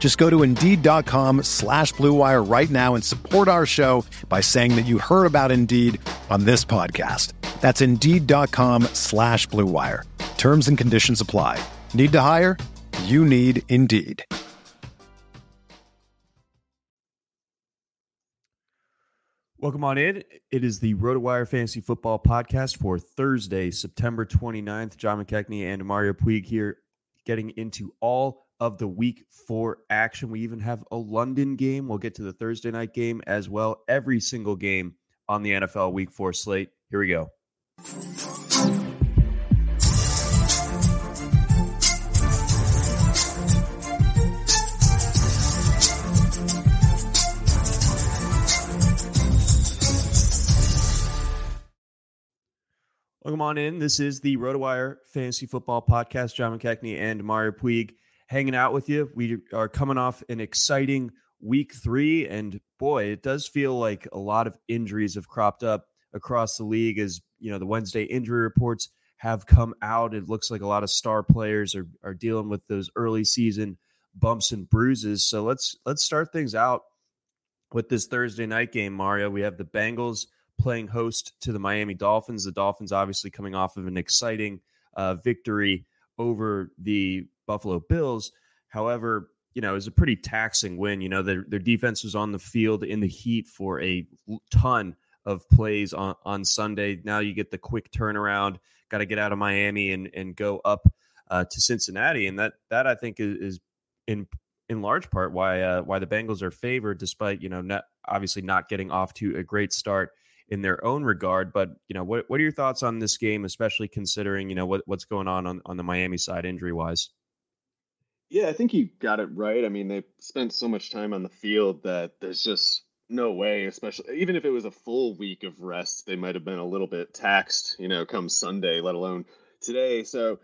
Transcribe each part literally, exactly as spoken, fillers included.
Just go to Indeed.com slash Blue Wire right now and support our show by saying that you heard about Indeed on this podcast. That's Indeed.com slash Blue Wire. Terms and conditions apply. Need to hire? You need Indeed. Welcome on in. It is the RotoWire Fantasy Football Podcast for Thursday, September twenty-ninth. John McKechnie and Mario Puig here, getting into all of the week four action. We even have a London game. We'll get to the Thursday night game as well. Every single game on the N F L week four slate. Here we go. Welcome on in. This is the RotoWire Fantasy Football Podcast. John McKechnie and Mario Puig hanging out with you. We are coming off an exciting week three, and boy, it does feel like a lot of injuries have cropped up across the league. As you know, the Wednesday injury reports have come out. It looks like a lot of star players are, are dealing with those early season bumps and bruises. So let's let's start things out with this Thursday night game, Mario. We have the Bengals playing host to the Miami Dolphins. The Dolphins obviously coming off of an exciting uh, victory over the Buffalo Bills. However, you know, it was a pretty taxing win. You know, their, their defense was on the field in the heat for a ton of plays on, on Sunday. Now you get the quick turnaround, got to get out of Miami and, and go up uh, to Cincinnati. And that, that I think is, is in, in large part why, uh, why the Bengals are favored, despite, you know, not, obviously not getting off to a great start in their own regard. But, you know, what, what are your thoughts on this game, especially considering, you know, what, what's going on, on on the Miami side injury wise? Yeah, I think you got it right. I mean, they spent so much time on the field that there's just no way, especially even if it was a full week of rest, they might have been a little bit taxed, you know, come Sunday, let alone today. So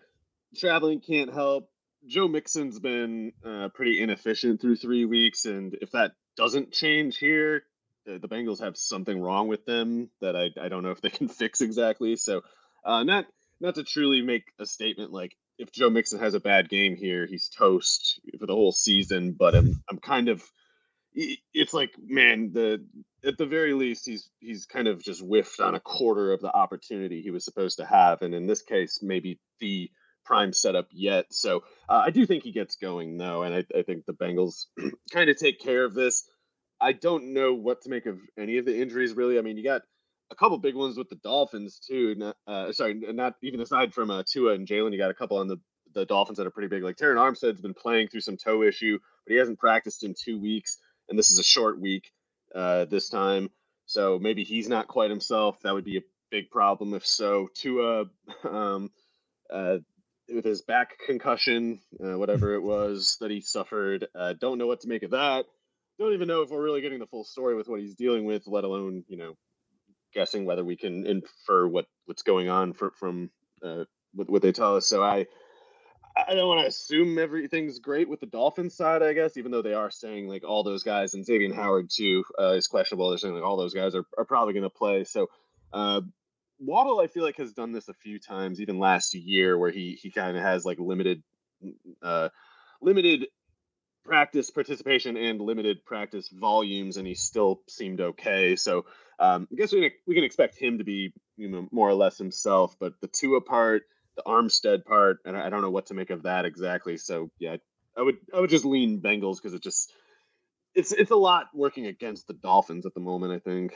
traveling can't help. Joe Mixon's been uh, pretty inefficient through three weeks. And if that doesn't change here, the, the Bengals have something wrong with them that I, I don't know if they can fix exactly. So uh, not not to truly make a statement like, if Joe Mixon has a bad game here, he's toast for the whole season. But I'm, I'm kind of, it's like, man, the at the very least, he's he's kind of just whiffed on a quarter of the opportunity he was supposed to have, and in this case, maybe the prime setup yet. So uh, I do think he gets going though, and I, I think the Bengals kind of take care of this. I don't know what to make of any of the injuries really. I mean, you got a couple big ones with the Dolphins too. Not, uh, sorry, not even aside from uh, Tua and Jalen, you got a couple on the, the Dolphins that are pretty big. Like Taron Armstead's been playing through some toe issue, but he hasn't practiced in two weeks, and this is a short week uh, this time. So maybe he's not quite himself. That would be a big problem if so. Tua um, uh, with his back concussion, uh, whatever it was that he suffered, uh, don't know what to make of that. Don't even know if we're really getting the full story with what he's dealing with, let alone, you know, guessing whether we can infer what, what's going on for, from uh, what, what they tell us. So I I don't want to assume everything's great with the Dolphins side, I guess, even though they are saying like all those guys, and Xavier Howard too uh, is questionable. They're saying like all those guys are, are probably going to play. So uh, Waddle, I feel like, has done this a few times, even last year, where he he kind of has like limited uh, limited practice participation and limited practice volumes, and he still seemed okay. So um, I guess we can, we can expect him to be, you know, more or less himself. But the Tua part, the Armstead part, and I don't know what to make of that exactly. So yeah, I would I would just lean Bengals because it just it's it's a lot working against the Dolphins at the moment, I think.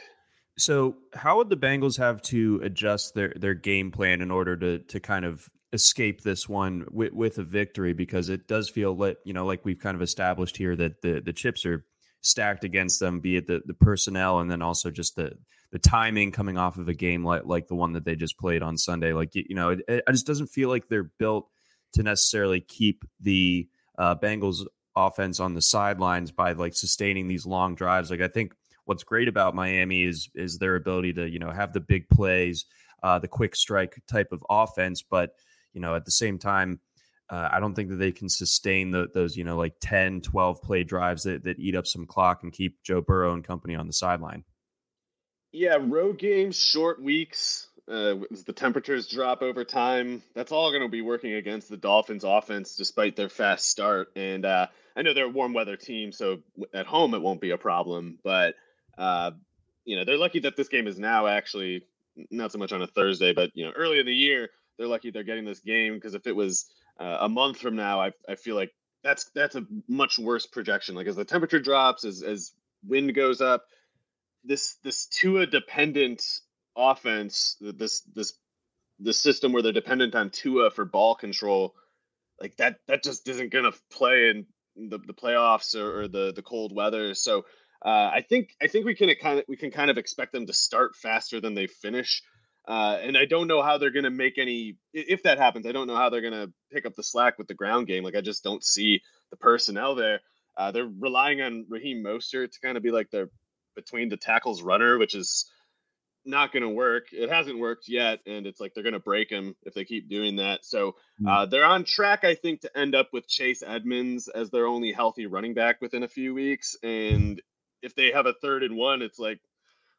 So how would the Bengals have to adjust their, their game plan in order to to kind of escape this one with, with a victory? Because it does feel like, you know, like we've kind of established here that the, the chips are stacked against them, be it the, the personnel and then also just the, the timing coming off of a game like, like the one that they just played on Sunday. Like, you know, it, it just doesn't feel like they're built to necessarily keep the uh, Bengals offense on the sidelines by like sustaining these long drives. Like, I think what's great about Miami is is their ability to, you know, have the big plays, uh, the quick strike type of offense. But, you know, at the same time, uh, I don't think that they can sustain the, those, you know, like ten, twelve play drives that, that eat up some clock and keep Joe Burrow and company on the sideline. Yeah, road games, short weeks, uh, the temperatures drop over time. That's all going to be working against the Dolphins offense despite their fast start. And uh, I know they're a warm weather team, so at home it won't be a problem. But Uh, you know, they're lucky that this game is now actually not so much on a Thursday, but, you know, early in the year, they're lucky they're getting this game. Cause if it was uh, a month from now, I I feel like that's, that's a much worse projection. Like as the temperature drops, as, as wind goes up, this, this Tua dependent offense, this, this, this system where they're dependent on Tua for ball control, like that, that just isn't going to play in the, the playoffs or, or the, the cold weather. So, Uh, I think I think we can kind of we can kind of expect them to start faster than they finish, uh, and I don't know how they're going to make any. If that happens, I don't know how they're going to pick up the slack with the ground game. Like I just don't see the personnel there. Uh, they're relying on Raheem Mostert to kind of be like their between the tackles runner, which is not going to work. It hasn't worked yet, and it's like they're going to break him if they keep doing that. So uh, they're on track, I think, to end up with Chase Edmonds as their only healthy running back within a few weeks, and if they have a third and one, it's like,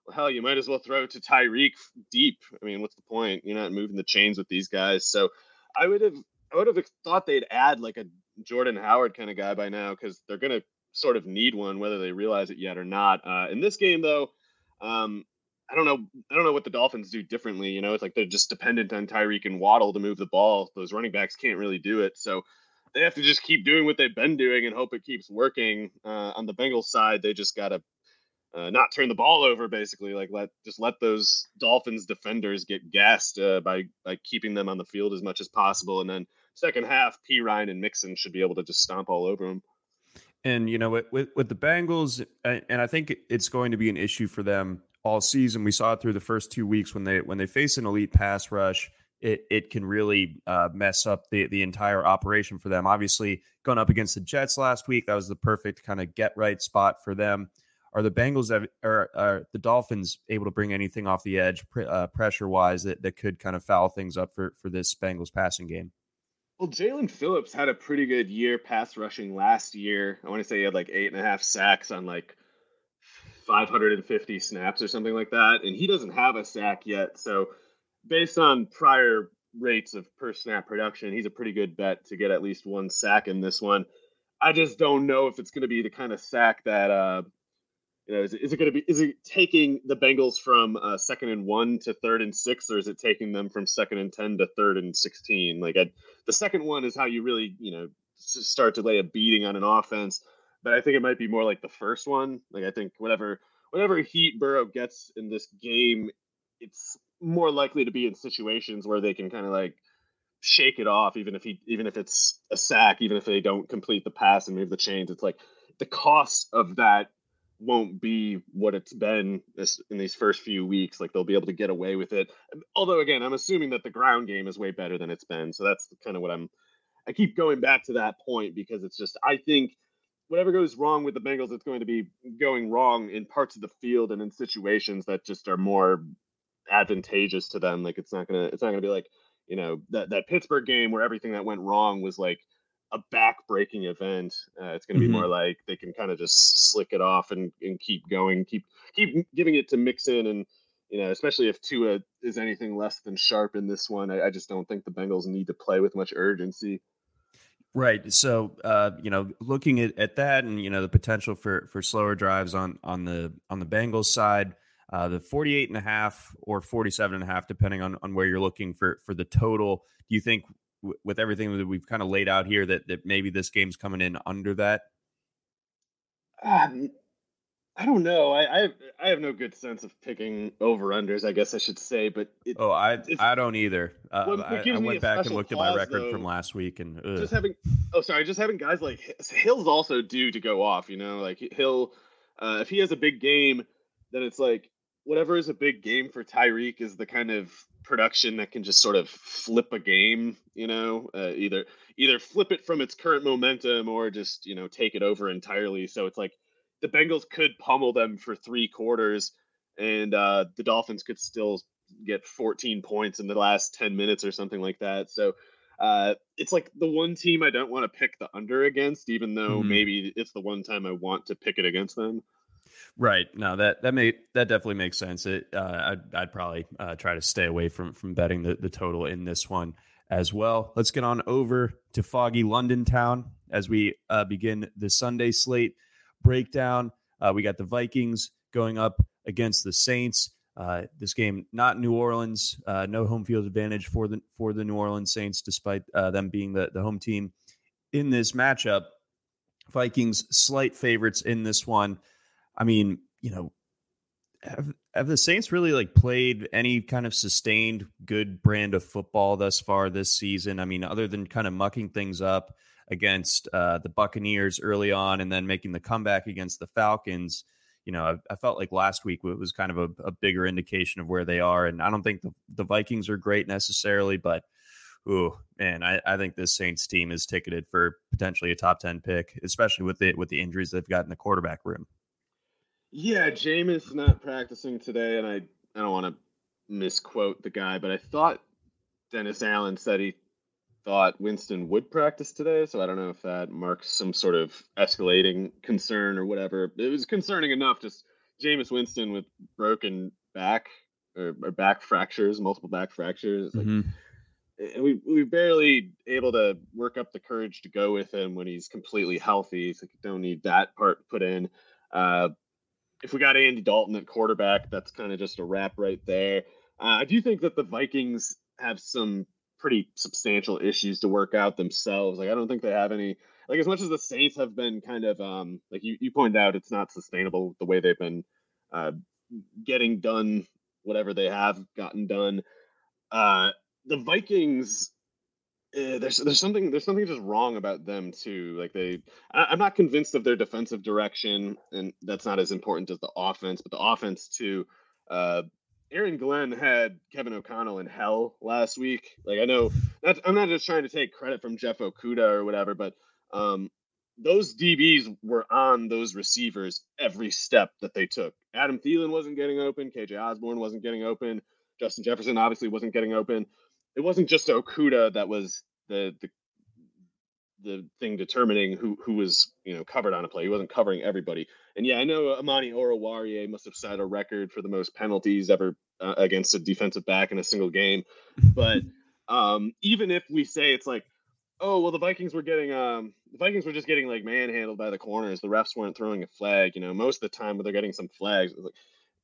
well, hell, you might as well throw to Tyreek deep. I mean, what's the point? You're not moving the chains with these guys. So I would have, I would have thought they'd add like a Jordan Howard kind of guy by now, because they're going to sort of need one, whether they realize it yet or not. Uh, in this game though, um, I don't know. I don't know what the Dolphins do differently. You know, it's like, they're just dependent on Tyreek and Waddle to move the ball. Those running backs can't really do it. So they have to just keep doing what they've been doing and hope it keeps working. Uh, on the Bengals side, they just got to uh, not turn the ball over, basically. Like let just let those Dolphins defenders get gassed uh, by by keeping them on the field as much as possible. And then second half, P. Ryan and Mixon should be able to just stomp all over them. And you know, with with the Bengals, and I think it's going to be an issue for them all season. We saw it through the first two weeks when they when they face an elite pass rush. It it can really uh, mess up the, the entire operation for them. Obviously, going up against the Jets last week, that was the perfect kind of get right spot for them. Are the Bengals or are the Dolphins able to bring anything off the edge uh, pressure wise that, that could kind of foul things up for, for this Bengals passing game? Well, Jalen Phillips had a pretty good year pass rushing last year. I want to say he had like eight and a half sacks on like five hundred fifty snaps or something like that. And he doesn't have a sack yet. So based on prior rates of per snap production, he's a pretty good bet to get at least one sack in this one. I just don't know if it's going to be the kind of sack that, uh, you know, is it, is it going to be, is it taking the Bengals from uh, second and one to third and six, or is it taking them from second and ten to third and sixteen? Like I, the second one is how you really, you know, start to lay a beating on an offense. But I think it might be more like the first one. Like I think whatever, whatever heat Burrow gets in this game, it's more likely to be in situations where they can kind of like shake it off. Even if he, even if it's a sack, even if they don't complete the pass and move the chains, it's like the cost of that won't be what it's been this, in these first few weeks. Like they'll be able to get away with it. Although again, I'm assuming that the ground game is way better than it's been. So that's kind of what I'm, I keep going back to that point because it's just, I think whatever goes wrong with the Bengals, it's going to be going wrong in parts of the field and in situations that just are more advantageous to them. Like it's not gonna it's not gonna be like, you know, that that Pittsburgh game where everything that went wrong was like a back-breaking event. Uh, it's gonna mm-hmm. be more like they can kind of just slick it off and and keep going, keep keep giving it to Mixon. And you know, especially if Tua is anything less than sharp in this one, I, I just don't think the Bengals need to play with much urgency. Right. So, uh, you know, looking at, at that and, you know, the potential for for slower drives on on the on the Bengals side. Uh, the forty-eight and a half or forty-seven and a half, depending on, on where you're looking for, for the total. Do you think w- with everything that we've kind of laid out here that, that maybe this game's coming in under that? Um, I don't know. I, I I have no good sense of picking over-unders, I guess I should say. But it, oh, I I don't either. Uh, I, I went back and looked pause, at my record though, from last week, and ugh. just having oh sorry, just having guys like Hill's also due to go off. You know, like Hill, uh, if he has a big game, then it's like whatever is a big game for Tyreek is the kind of production that can just sort of flip a game. You know, uh, either either flip it from its current momentum or just, you know, take it over entirely. So it's like, the Bengals could pummel them for three quarters and uh, the Dolphins could still get fourteen points in the last ten minutes or something like that. So uh, it's like the one team I don't want to pick the under against, even though mm-hmm. maybe it's the one time I want to pick it against them. Right. No, that, that may, that definitely makes sense. It, uh, I'd, I'd probably uh, try to stay away from, from betting the, the total in this one as well. Let's get on over to foggy London town as we uh, begin the Sunday slate breakdown. Uh, we got the Vikings going up against the Saints. Uh, this game, not New Orleans, uh, no home field advantage for the for the New Orleans Saints, despite uh, them being the, the home team in this matchup. Vikings slight favorites in this one. I mean, you know, have, have the Saints really like played any kind of sustained good brand of football thus far this season? I mean, other than kind of mucking things up against uh, the Buccaneers early on and then making the comeback against the Falcons. You know, I, I felt like last week it was kind of a, a bigger indication of where they are. And I don't think the, the Vikings are great necessarily, but ooh, man, I, I think this Saints team is ticketed for potentially a top ten pick, especially with the, with the injuries they've got in the quarterback room. Yeah, Jameis not practicing today, and I, I don't want to misquote the guy, but I thought Dennis Allen said he thought Winston would practice today, so I don't know if that marks some sort of escalating concern or whatever. It was concerning enough, just Jameis Winston with broken back or, or back fractures, multiple back fractures. It's like, mm-hmm. we we barely able to work up the courage to go with him when he's completely healthy. It's like, you don't need that part put in. Uh, if we got Andy Dalton at quarterback, that's kind of just a wrap right there. Uh, I do think that the Vikings have some pretty substantial issues to work out themselves. Like, I don't think they have any, like, as much as the Saints have been kind of um, like you, you pointed out, it's not sustainable the way they've been uh, getting done, whatever they have gotten done. Uh, the Vikings, uh, there's, there's something, there's something just wrong about them too. Like they, I, I'm not convinced of their defensive direction, and that's not as important as the offense, but the offense too, uh, Aaron Glenn had Kevin O'Connell in hell last week. Like, I know that's, I'm not just trying to take credit from Jeff Okuda or whatever, but um, those D Bs were on those receivers every step that they took. Adam Thielen wasn't getting open. K J Osborne wasn't getting open. Justin Jefferson obviously wasn't getting open. It wasn't just Okuda that was the the, the thing determining who, who was, you know, covered on a play. He wasn't covering everybody. And yeah, I know Amani Oruwariye must have set a record for the most penalties ever uh, against a defensive back in a single game. But um, even if we say it's like, oh, well, the Vikings were getting, um, the Vikings were just getting like manhandled by the corners. The refs weren't throwing a flag. You know, most of the time when they're getting some flags, it was like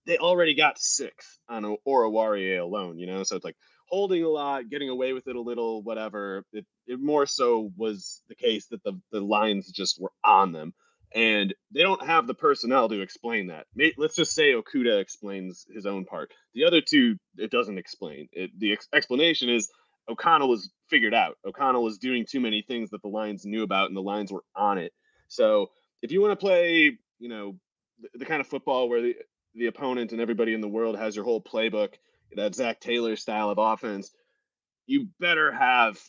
they already got six on Oruwariye alone, you know? So it's like holding a lot, getting away with it a little, whatever. It, it more so was the case that the, the Lions just were on them. And they don't have the personnel to explain that. Let's just say Okuda explains his own part. The other two, it doesn't explain. It, the ex- explanation is O'Connell was figured out. O'Connell was doing too many things that the Lions knew about, and the Lions were on it. So if you want to play, you know, the, the kind of football where the, the opponent and everybody in the world has your whole playbook, that Zach Taylor style of offense, you better have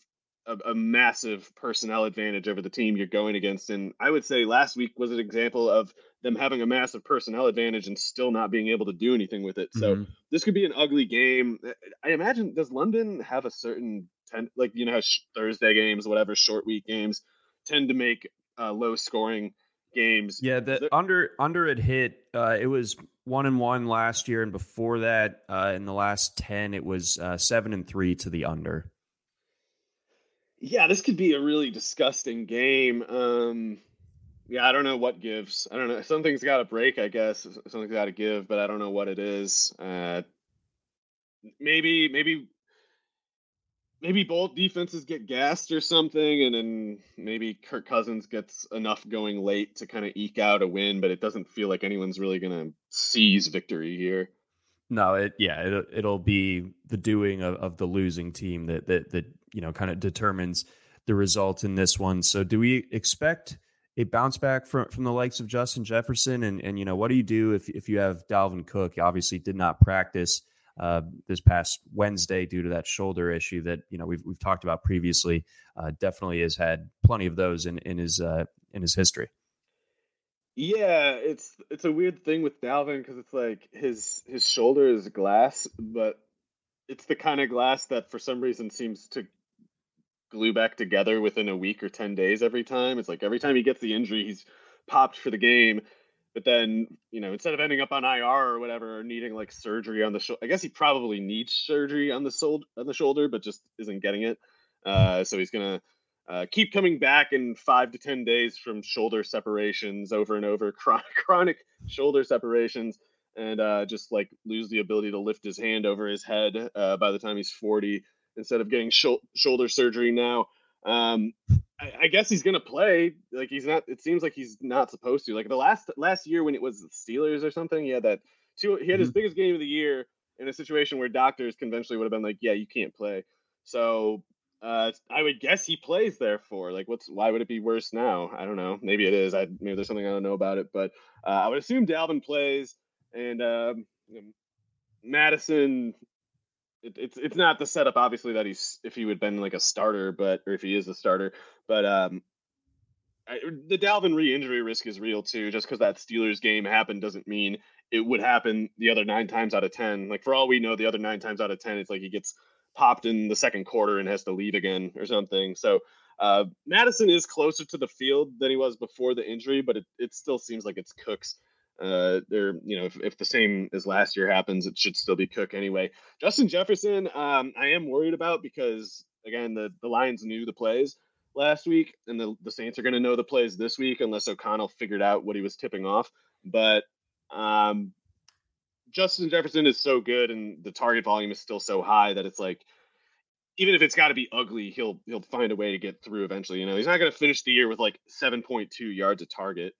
A, a massive personnel advantage over the team you're going against. And I would say last week was an example of them having a massive personnel advantage and still not being able to do anything with it. Mm-hmm. So this could be an ugly game. I imagine, does London have a certain ten, like, you know, how sh- Thursday games, whatever, short week games tend to make uh, low scoring games. Yeah. The there- under, under it hit, uh, it was one and one last year. And before that, uh, in the last ten, it was uh, seven and three to the under. Yeah, this could be a really disgusting game. Um, yeah, I don't know what gives. I don't know. Something's got to break, I guess. Something's got to give, but I don't know what it is. Uh, maybe, maybe, maybe both defenses get gassed or something, and then maybe Kirk Cousins gets enough going late to kind of eke out a win, but it doesn't feel like anyone's really going to seize victory here. No, it yeah, it, it'll be the doing of, of the losing team that that that you know kind of determines the result in this one. So do we expect a bounce back from, from the likes of Justin Jefferson? And, and, you know, what do you do if, if you have Dalvin Cook? He obviously did not practice uh, this past Wednesday due to that shoulder issue that, you know, we've, we've talked about previously. Uh, definitely has had plenty of those in, in his, uh, in his history. Yeah. It's, it's a weird thing with Dalvin, 'cause it's like his, his shoulder is glass, but it's the kind of glass that for some reason seems to glue back together within a week or ten days every time. It's like every time he gets the injury, he's popped for the game. But then, you know, instead of ending up on I R or whatever, or needing like surgery on the shoulder, I guess he probably needs surgery on the, sol- on the shoulder, but just isn't getting it. Uh, so he's going to uh, keep coming back in five to ten days from shoulder separations over and over, chronic, chronic shoulder separations, and uh, just like lose the ability to lift his hand over his head uh, by the time he's forty. Instead of getting sh- shoulder surgery now. Um, I, I guess he's going to play. Like he's not, it seems like he's not supposed to. Like the last, last year when it was the Steelers or something, he had that two, he had his biggest game of the year in a situation where doctors conventionally would have been like, yeah, you can't play. So uh, I would guess he plays therefore. Like what's, why would it be worse now? I don't know. Maybe it is. I, maybe there's something I don't know about it, but uh, I would assume Dalvin plays and um, Madison, It, it's it's not the setup, obviously, that he's if he would have been like a starter, but or if he is a starter. But um, I, the Dalvin re-injury risk is real, too. Just because that Steelers game happened doesn't mean it would happen the other nine times out of ten. Like, for all we know, the other nine times out of ten, it's like he gets popped in the second quarter and has to leave again or something. So uh, Madison is closer to the field than he was before the injury, but it, it still seems like it's Cook's. Uh, they're, you know, if, if the same as last year happens, it should still be Cook anyway. Justin Jefferson, um, I am worried about because, again, the, the Lions knew the plays last week, and the, the Saints are going to know the plays this week unless O'Connell figured out what he was tipping off. But um, Justin Jefferson is so good, and the target volume is still so high that it's like, even if it's got to be ugly, he'll he'll find a way to get through eventually. You know, he's not going to finish the year with like seven point two yards a target.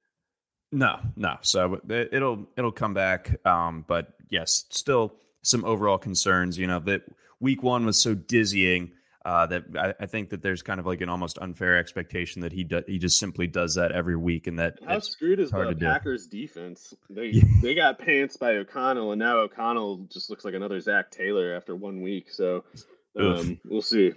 No, no. So it'll it'll come back. Um, but yes, still some overall concerns. You know, that week one was so dizzying uh, that I, I think that there's kind of like an almost unfair expectation that he do, he just simply does that every week. And that how screwed is the Packers defense? They they got pants by O'Connell, and now O'Connell just looks like another Zach Taylor after one week. So um, we'll see.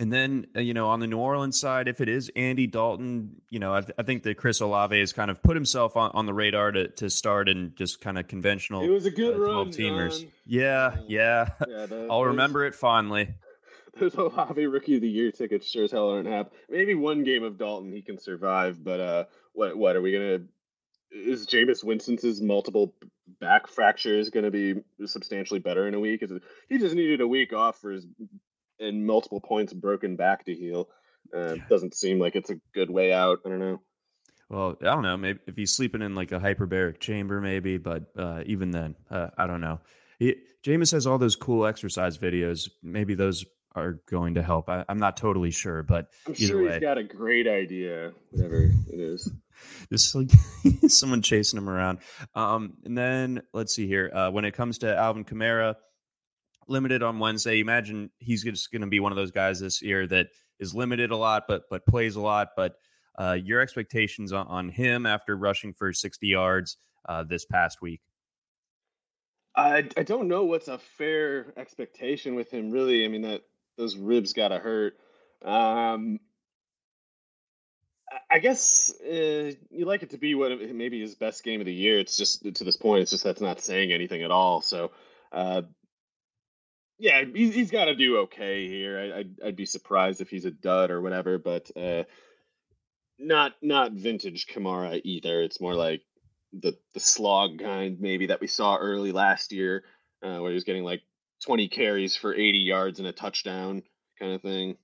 And then, you know, on the New Orleans side, if it is Andy Dalton, you know, I, th- I think that Chris Olave has kind of put himself on, on the radar to, to start and just kind of conventional. It was a good uh, run, teamers. Yeah, yeah. yeah the, I'll those, remember it fondly. Those Olave Rookie of the Year tickets sure as hell aren't happening. Maybe one game of Dalton he can survive, but uh, what what are we going to – is Jameis Winston's multiple back fractures going to be substantially better in a week? Is it, he just needed a week off for his – and multiple points broken back to heal. Uh, doesn't seem like it's a good way out. I don't know. Well, I don't know. Maybe if he's sleeping in like a hyperbaric chamber, maybe, but uh, even then, uh, I don't know. It, Jameis has all those cool exercise videos. Maybe those are going to help. I, I'm not totally sure, but I'm sure he's way. got a great idea, whatever it is. Just like someone chasing him around. Um, and then let's see here. Uh, when it comes to Alvin Kamara, limited on Wednesday. Imagine he's just going to be one of those guys this year that is limited a lot, but but plays a lot. But uh, your expectations on, on him after rushing for sixty yards uh, this past week? I I don't know what's a fair expectation with him, really. I mean, that those ribs got to hurt. Um, I guess uh, you like it to be what it, maybe his best game of the year. It's just to this point, it's just that's not saying anything at all. So. Uh, Yeah, he's, he's got to do okay here. I, I'd, I'd be surprised if he's a dud or whatever, but uh, not not vintage Kamara either. It's more like the, the slog kind maybe that we saw early last year uh, where he was getting like twenty carries for eighty yards and a touchdown kind of thing.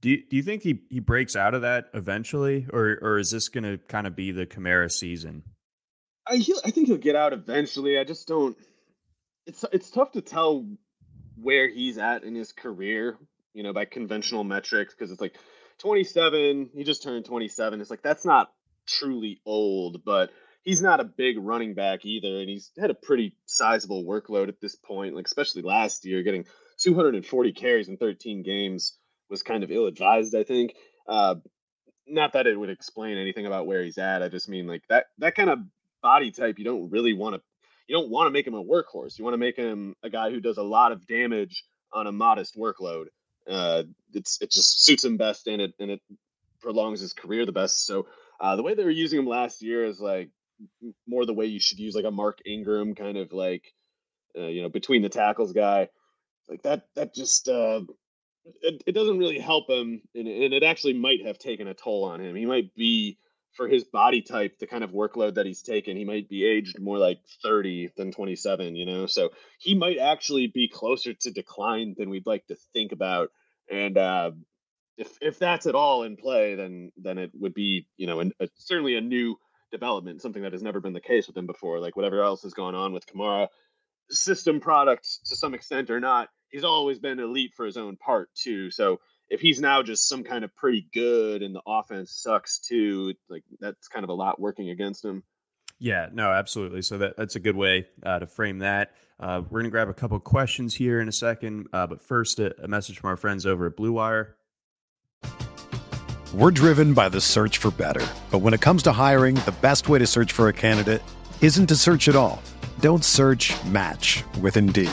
Do you, do you think he, he breaks out of that eventually, or, or is this going to kind of be the Kamara season? I, he'll, I think he'll get out eventually. I just don't – it's it's tough to tell – where he's at in his career you know, by conventional metrics, because it's like twenty-seven, he just turned twenty-seven. It's like, that's not truly old, but he's not a big running back either. And he's had a pretty sizable workload at this point, like especially last year, getting two hundred forty carries in thirteen games was kind of ill-advised, I think. Uh, not that it would explain anything about where he's at. I just mean like that, that kind of body type, you don't really want to, you don't want to make him a workhorse. You want to make him a guy who does a lot of damage on a modest workload. Uh, it's, it just suits him best, and it, and it prolongs his career the best. So uh, the way they were using him last year is like more the way you should use like a Mark Ingram kind of like, uh, you know, between the tackles guy. Like that, that just, uh, it, it doesn't really help him. And, and it actually might have taken a toll on him. He might be, for his body type, the kind of workload that he's taken, he might be aged more like thirty than twenty-seven, you know? So he might actually be closer to decline than we'd like to think about. And uh, if if that's at all in play, then then it would be, you know, an, a, certainly a new development, something that has never been the case with him before. Like whatever else has gone on with Kamara, system products to some extent or not, he's always been elite for his own part too. So if he's now just some kind of pretty good and the offense sucks too, like that's kind of a lot working against him. Yeah, no, absolutely. So that, that's a good way uh, to frame that. Uh, we're going to grab a couple of questions here in a second. Uh, but first, a, a message from our friends over at Blue Wire. We're driven by the search for better. But when it comes to hiring, the best way to search for a candidate isn't to search at all. Don't search, match with Indeed.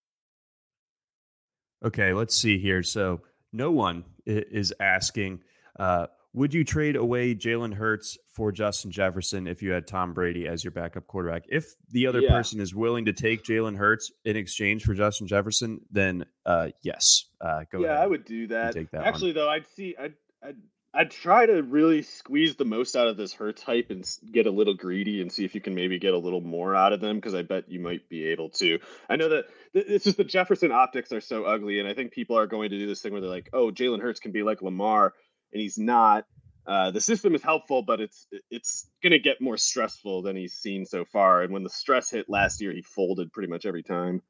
Okay, let's see here. So no one is asking, uh, would you trade away Jalen Hurts for Justin Jefferson if you had Tom Brady as your backup quarterback? If the other yeah. person is willing to take Jalen Hurts in exchange for Justin Jefferson, then uh, yes, uh, go yeah, ahead. Yeah, I would do that. Take that Actually, one. though, I'd see, I'd, I'd, I'd try to really squeeze the most out of this Hurts hype and get a little greedy and see if you can maybe get a little more out of them, because I bet you might be able to. I know that th- it's just the Jefferson optics are so ugly, and I think people are going to do this thing where they're like, oh, Jalen Hurts can be like Lamar, and he's not. Uh, the system is helpful, but it's it's going to get more stressful than he's seen so far. And when the stress hit last year, he folded pretty much every time.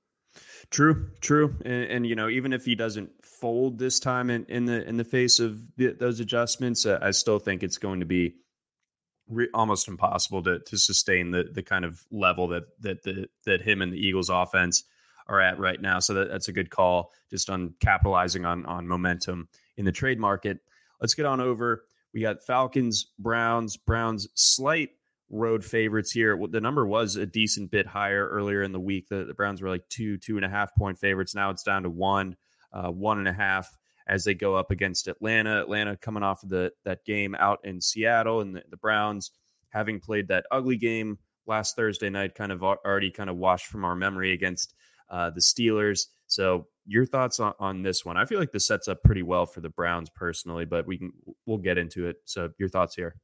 True, true. And, and, you know, even if he doesn't fold this time in, in the in the face of the, those adjustments, uh, I still think it's going to be re- almost impossible to to sustain the the kind of level that that the, that him and the Eagles offense are at right now. So that, that's a good call just on capitalizing on on momentum in the trade market. Let's get on over. We got Falcons, Browns, Browns slight road favorites here. The number was a decent bit higher earlier in the week. The, the Browns were like two, two and a half point favorites. Now it's down to one, uh, one and a half as they go up against Atlanta. Atlanta coming off of the that game out in Seattle, and the, the Browns having played that ugly game last Thursday night, kind of already kind of washed from our memory against uh, the Steelers. So your thoughts on, on this one? I feel like this sets up pretty well for the Browns personally, but we can we'll get into it. So your thoughts here?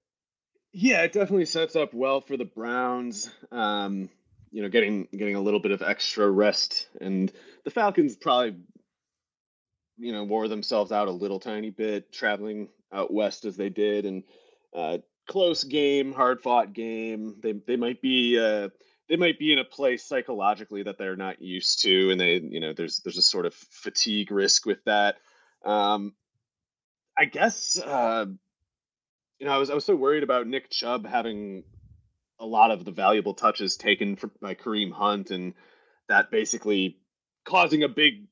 Yeah, it definitely sets up well for the Browns. Um, you know, getting getting a little bit of extra rest, and the Falcons probably, you know, wore themselves out a little tiny bit traveling out west as they did, and uh, close game, hard fought game. They they might be uh, they might be in a place psychologically that they're not used to, and they you know there's there's a sort of fatigue risk with that. Um, I guess uh, you know I was I was so worried about Nick Chubb having a lot of the valuable touches taken for, by Kareem Hunt, and that basically causing a big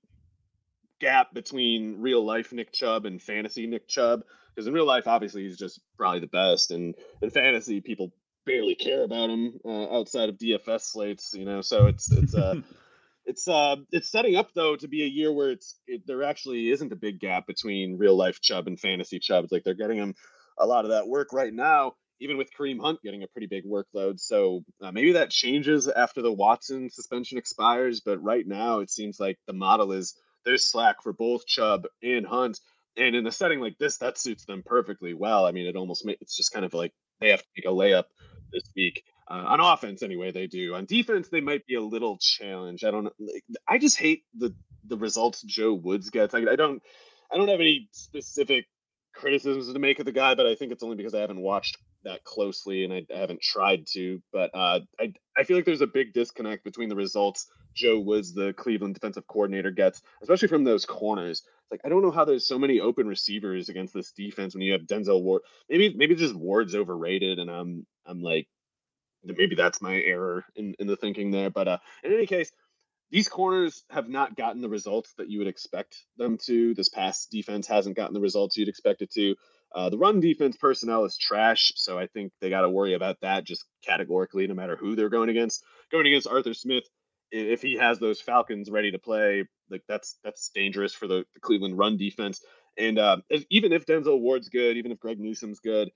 gap between real life Nick Chubb and fantasy Nick Chubb. Because in real life, obviously, he's just probably the best. And in fantasy, people barely care about him uh, outside of D F S slates, you know. So it's it's uh, it's uh, it's setting up, though, to be a year where it's it, there actually isn't a big gap between real life Chubb and fantasy Chubb. It's like they're getting him a lot of that work right now, even with Kareem Hunt getting a pretty big workload. So uh, maybe that changes after the Watson suspension expires. But right now, it seems like the model is there's slack for both Chubb and Hunt. And in a setting like this, that suits them perfectly well. I mean, it almost makes, it's just kind of like they have to take a layup this week uh, on offense. Anyway, they do on defense. They might be a little challenged. I don't know. Like, I just hate the, the results Joe Woods gets. I, I don't, I don't have any specific criticisms to make of the guy, but I think it's only because I haven't watched that closely and I, I haven't tried to, but uh, I, I feel like there's a big disconnect between the results Joe Woods, the Cleveland defensive coordinator, gets, especially from those corners. Like, I don't know how there's so many open receivers against this defense when you have Denzel Ward. Maybe maybe just Ward's overrated, and I'm I'm like, maybe that's my error in, in the thinking there. But uh, in any case, these corners have not gotten the results that you would expect them to. This pass defense hasn't gotten the results you'd expect it to. Uh, the run defense personnel is trash, so I think they got to worry about that just categorically, no matter who they're going against. Going against Arthur Smith, if he has those Falcons ready to play, like that's that's dangerous for the, the Cleveland run defense. And uh, if, even if Denzel Ward's good, even if Greg Newsom's good,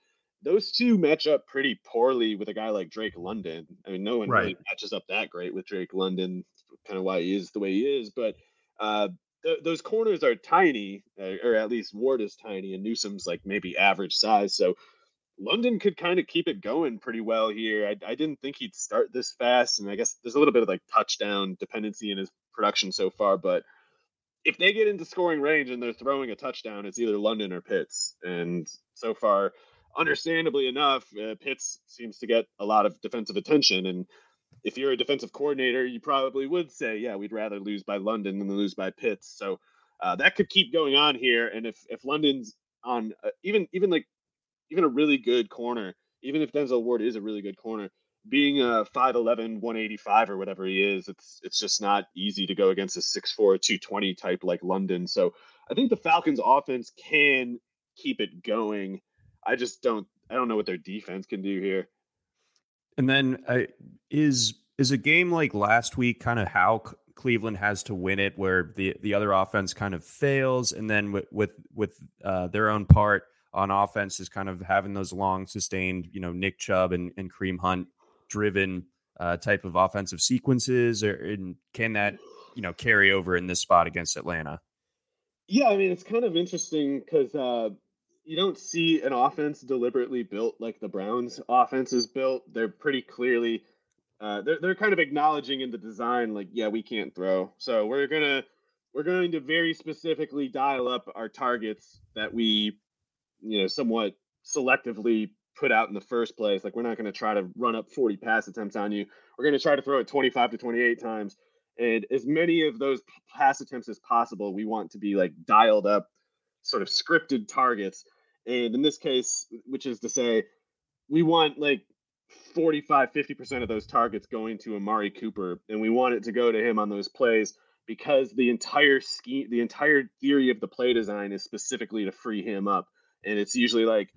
those two match up pretty poorly with a guy like Drake London. I mean, no one right. really matches up that great with Drake London, kind of why he is the way he is. But uh, th- those corners are tiny, or at least Ward is tiny, and Newsom's like maybe average size. So London could kind of keep it going pretty well here. I, I didn't think he'd start this fast, and I guess there's a little bit of like touchdown dependency in his production so far, but if they get into scoring range and they're throwing a touchdown, it's either London or Pitts. And so far, understandably enough, uh, Pitts seems to get a lot of defensive attention. And if you're a defensive coordinator, you probably would say, yeah, we'd rather lose by London than lose by Pitts. So uh, that could keep going on here. And if, if London's on uh, even, even like, even a really good corner, even if Denzel Ward is a really good corner, being a five eleven, one eighty-five or whatever he is, it's it's just not easy to go against a six four, two twenty type like London. So I think the Falcons offense can keep it going. I just don't I don't know what their defense can do here. And then uh, is is a game like last week kind of how C- Cleveland has to win it, where the, the other offense kind of fails, and then with with, with uh, their own part on offense is kind of having those long sustained, you know, Nick Chubb and, and Kareem Hunt driven uh, type of offensive sequences, or and can that, you know, carry over in this spot against Atlanta? Yeah. I mean, it's kind of interesting because uh, you don't see an offense deliberately built like the Browns offense is built. They're pretty clearly uh, they're, they're kind of acknowledging in the design, like, yeah, we can't throw. So we're going to, we're going to very specifically dial up our targets that we, you know, somewhat selectively put out in the first place. Like, we're not going to try to run up forty pass attempts on you. We're going to try to throw it twenty-five to twenty-eight times. And as many of those pass attempts as possible, we want to be like dialed up, sort of scripted targets. And in this case, which is to say, we want like forty-five, fifty percent of those targets going to Amari Cooper. And we want it to go to him on those plays because the entire scheme, the entire theory of the play design is specifically to free him up. And it's usually like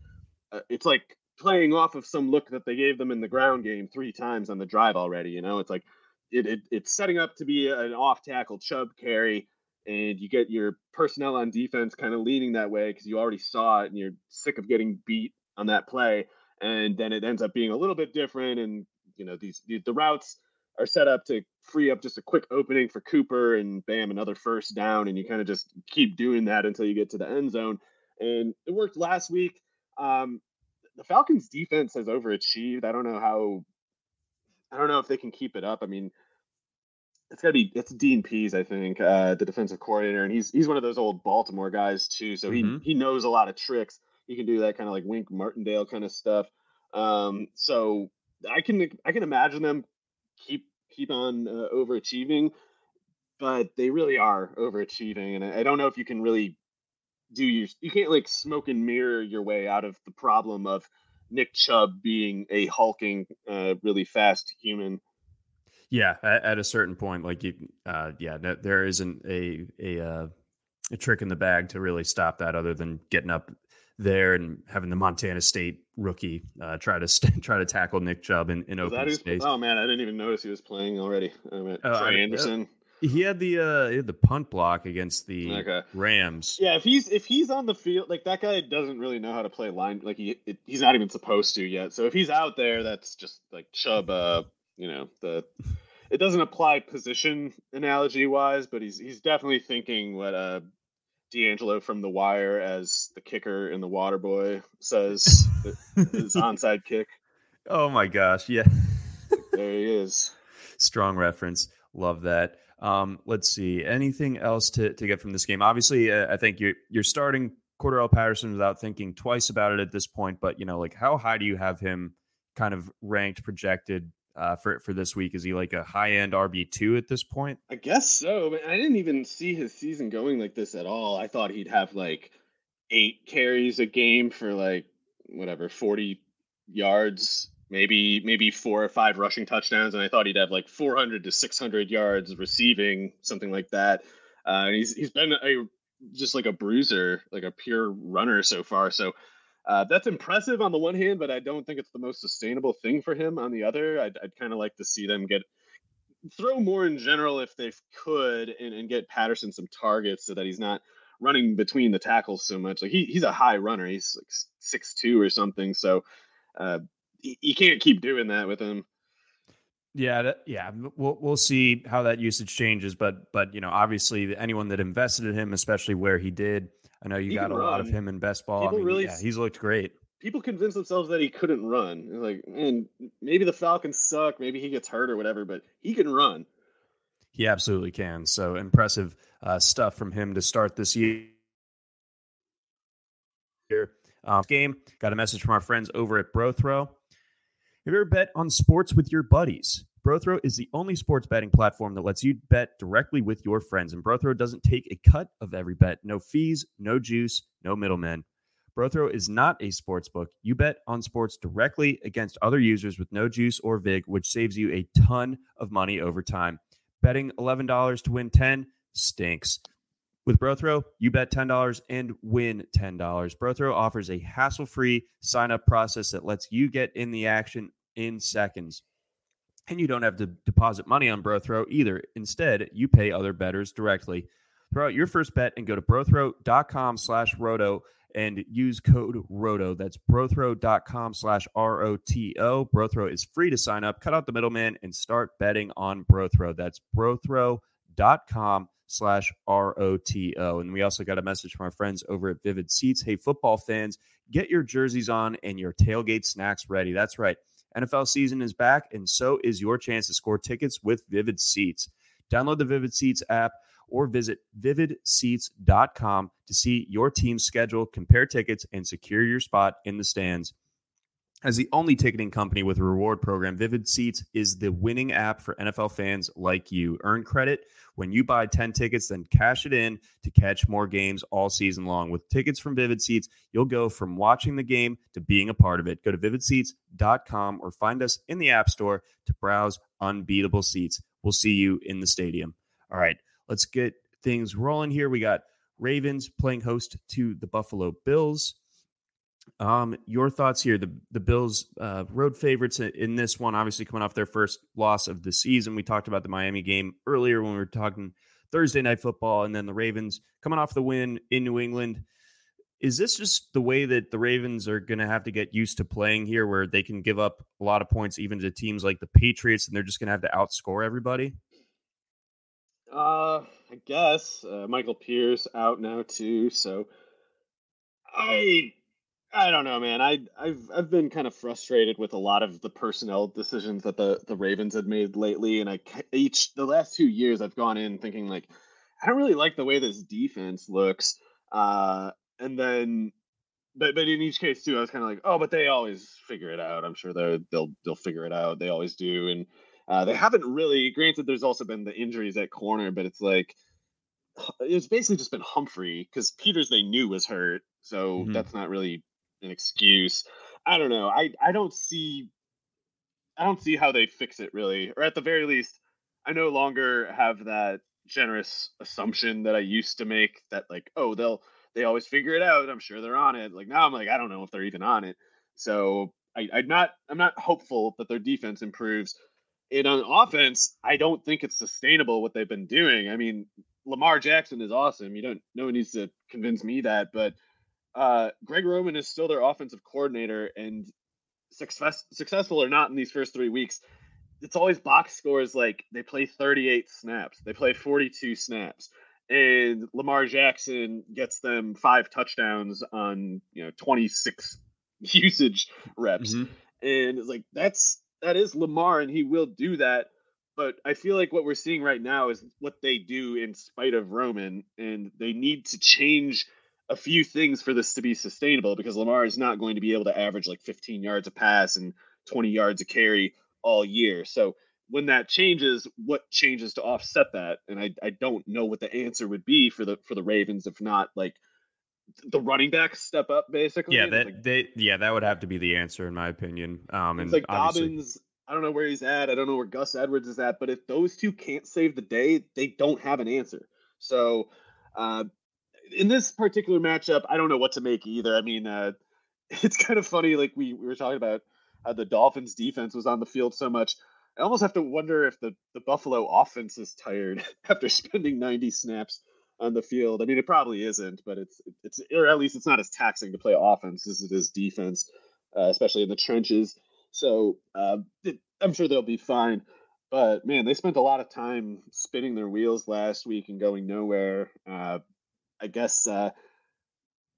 uh, it's like playing off of some look that they gave them in the ground game three times on the drive already. You know, it's like it, it it's setting up to be an off tackle Chubb carry and you get your personnel on defense kind of leaning that way because you already saw it and you're sick of getting beat on that play. And then it ends up being a little bit different. And, you know, these the, the routes are set up to free up just a quick opening for Cooper, and bam, another first down. And you kind of just keep doing that until you get to the end zone. And it worked last week. Um, the Falcons defense has overachieved. I don't know how, I don't know if they can keep it up. I mean, It's gotta be. It's Dean Pease, I think, uh, the defensive coordinator, and he's he's one of those old Baltimore guys too. So mm-hmm. he he knows a lot of tricks. He can do that kind of like Wink Martindale kind of stuff. Um, so I can I can imagine them keep keep on uh, overachieving, but they really are overachieving, and I, I don't know if you can really do your. You can't like smoke and mirror your way out of the problem of Nick Chubb being a hulking, uh, really fast human. Yeah, at a certain point, like, you, uh, yeah, there isn't a a, uh, a trick in the bag to really stop that, other than getting up there and having the Montana State rookie uh, try to st- try to tackle Nick Chubb in, in open space. Oh man, I didn't even notice he was playing already. Um, at uh, Trey I mean, Anderson. Yeah, he had the uh, he had the punt block against the okay. Rams. Yeah, if he's if he's on the field, like that guy doesn't really know how to play line. Like he it, he's not even supposed to yet. So if he's out there, that's just like Chubb. Uh, you know the. It doesn't apply position analogy wise, but he's he's definitely thinking what uh, D'Angelo from The Wire, as the kicker in The Water Boy, says, his onside kick. Oh my gosh, yeah, there he is. Strong reference, love that. Um, let's see, anything else to, to get from this game? Obviously, uh, I think you're you're starting Cordarrelle Patterson without thinking twice about it at this point. But you know, like, how high do you have him kind of ranked, projected? Uh, for for this week, is he like a high end R B two at this point? I guess so. But I didn't even see his season going like this at all. I thought he'd have like eight carries a game for like whatever forty yards, maybe maybe four or five rushing touchdowns, and I thought he'd have like four hundred to six hundred yards receiving, something like that. Uh, and he's he's been a just like a bruiser, like a pure runner so far. So. Uh, that's impressive on the one hand, but I don't think it's the most sustainable thing for him on the other. I'd, I'd kind of like to see them get throw more in general if they could, and, and get Patterson some targets so that he's not running between the tackles so much. Like he, he's a high runner. He's like six two or something. So uh, you, you can't keep doing that with him. Yeah. That, yeah. We'll, we'll see how that usage changes, but, but, you know, obviously anyone that invested in him, especially where he did, I know you he got a run. lot of him in best ball. People I mean, really, yeah, he's looked great. People convince themselves that he couldn't run. Like, man, maybe the Falcons suck. Maybe he gets hurt or whatever, but he can run. He absolutely can. So impressive uh, stuff from him to start this year. Um, game. Got a message from our friends over at Brothrow. Have you ever bet on sports with your buddies? Brothrow is the only sports betting platform that lets you bet directly with your friends, and Brothrow doesn't take a cut of every bet. No fees, no juice, no middlemen. Brothrow is not a sports book. You bet on sports directly against other users with no juice or vig, which saves you a ton of money over time. Betting eleven dollars to win ten stinks. With Brothrow, you bet ten dollars and win ten dollars. Brothrow offers a hassle-free sign-up process that lets you get in the action in seconds. And you don't have to deposit money on Brothrow either. Instead, you pay other bettors directly. Throw out your first bet and go to brothrow.com slash roto and use code roto. That's brothrow.com slash R O T O. Brothrow is free to sign up. Cut out the middleman and start betting on Brothrow. That's brothrow.com slash R O T O. And we also got a message from our friends over at Vivid Seats. Hey, football fans, get your jerseys on and your tailgate snacks ready. That's right. N F L season is back, and so is your chance to score tickets with Vivid Seats. Download the Vivid Seats app or visit vivid seats dot com to see your team's schedule, compare tickets, and secure your spot in the stands. As the only ticketing company with a reward program, Vivid Seats is the winning app for N F L fans like you. Earn credit when you buy ten tickets, then cash it in to catch more games all season long. With tickets from Vivid Seats, you'll go from watching the game to being a part of it. Go to vivid seats dot com or find us in the App Store to browse unbeatable seats. We'll see you in the stadium. All right, let's get things rolling here. We got Ravens playing host to the Buffalo Bills. Um, your thoughts here, the, the Bills, uh, road favorites in this one, obviously coming off their first loss of the season. We talked about the Miami game earlier when we were talking Thursday Night Football, and then the Ravens coming off the win in New England. Is this just the way that the Ravens are going to have to get used to playing here, where they can give up a lot of points even to teams like the Patriots, and they're just going to have to outscore everybody? Uh, I guess uh, Michael Pierce out now too. So I, I don't know, man. I, I've, I've been kind of frustrated with a lot of the personnel decisions that the, the Ravens had made lately. And I, each, the last two years I've gone in thinking like, I don't really like the way this defense looks. Uh, And then, but but in each case too, I was kind of like, oh, but they always figure it out. I'm sure they'll they'll they'll figure it out. They always do, and uh, they haven't really. Granted, there's also been the injuries at corner, but it's like it's basically just been Humphrey because Peters they knew was hurt, so mm-hmm. that's not really an excuse. I don't know. I I don't see. I don't see how they fix it really, or at the very least, I no longer have that generous assumption that I used to make that like, oh, they'll. They always figure it out. I'm sure they're on it. Like now I'm like, I don't know if they're even on it. So I, I'm not, I'm not hopeful that their defense improves. And on offense, I don't think it's sustainable what they've been doing. I mean, Lamar Jackson is awesome. You don't, no one needs to convince me that, but uh, Greg Roman is still their offensive coordinator and success, successful or not in these first three weeks. It's always box scores. Like they play thirty-eight snaps. They play forty-two snaps. And Lamar Jackson gets them five touchdowns on, you know, twenty-six usage reps. Mm-hmm. And it's like, that's, that is Lamar and he will do that. But I feel like what we're seeing right now is what they do in spite of Roman. And they need to change a few things for this to be sustainable because Lamar is not going to be able to average like fifteen yards a pass and twenty yards a carry all year. So when that changes, what changes to offset that? And I, I don't know what the answer would be for the for the Ravens if not like the running backs step up basically. Yeah, that like, they yeah that would have to be the answer in my opinion. Um, it's and like obviously... Dobbins. I don't know where he's at. I don't know where Gus Edwards is at. But if those two can't save the day, they don't have an answer. So uh, in this particular matchup, I don't know what to make either. I mean, uh, it's kind of funny. Like we, we were talking about how the Dolphins defense was on the field so much. I almost have to wonder if the, the Buffalo offense is tired after spending ninety snaps on the field. I mean, it probably isn't, but it's, it's, or at least it's not as taxing to play offense as it is defense, uh, especially in the trenches. So uh, it, I'm sure they'll be fine, but man, they spent a lot of time spinning their wheels last week and going nowhere. Uh, I guess, uh,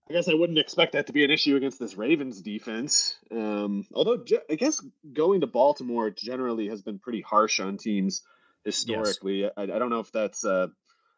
I guess I wouldn't expect that to be an issue against this Ravens defense. Um, although ge- I guess going to Baltimore generally has been pretty harsh on teams historically. Yes. I, I don't know if that's, uh,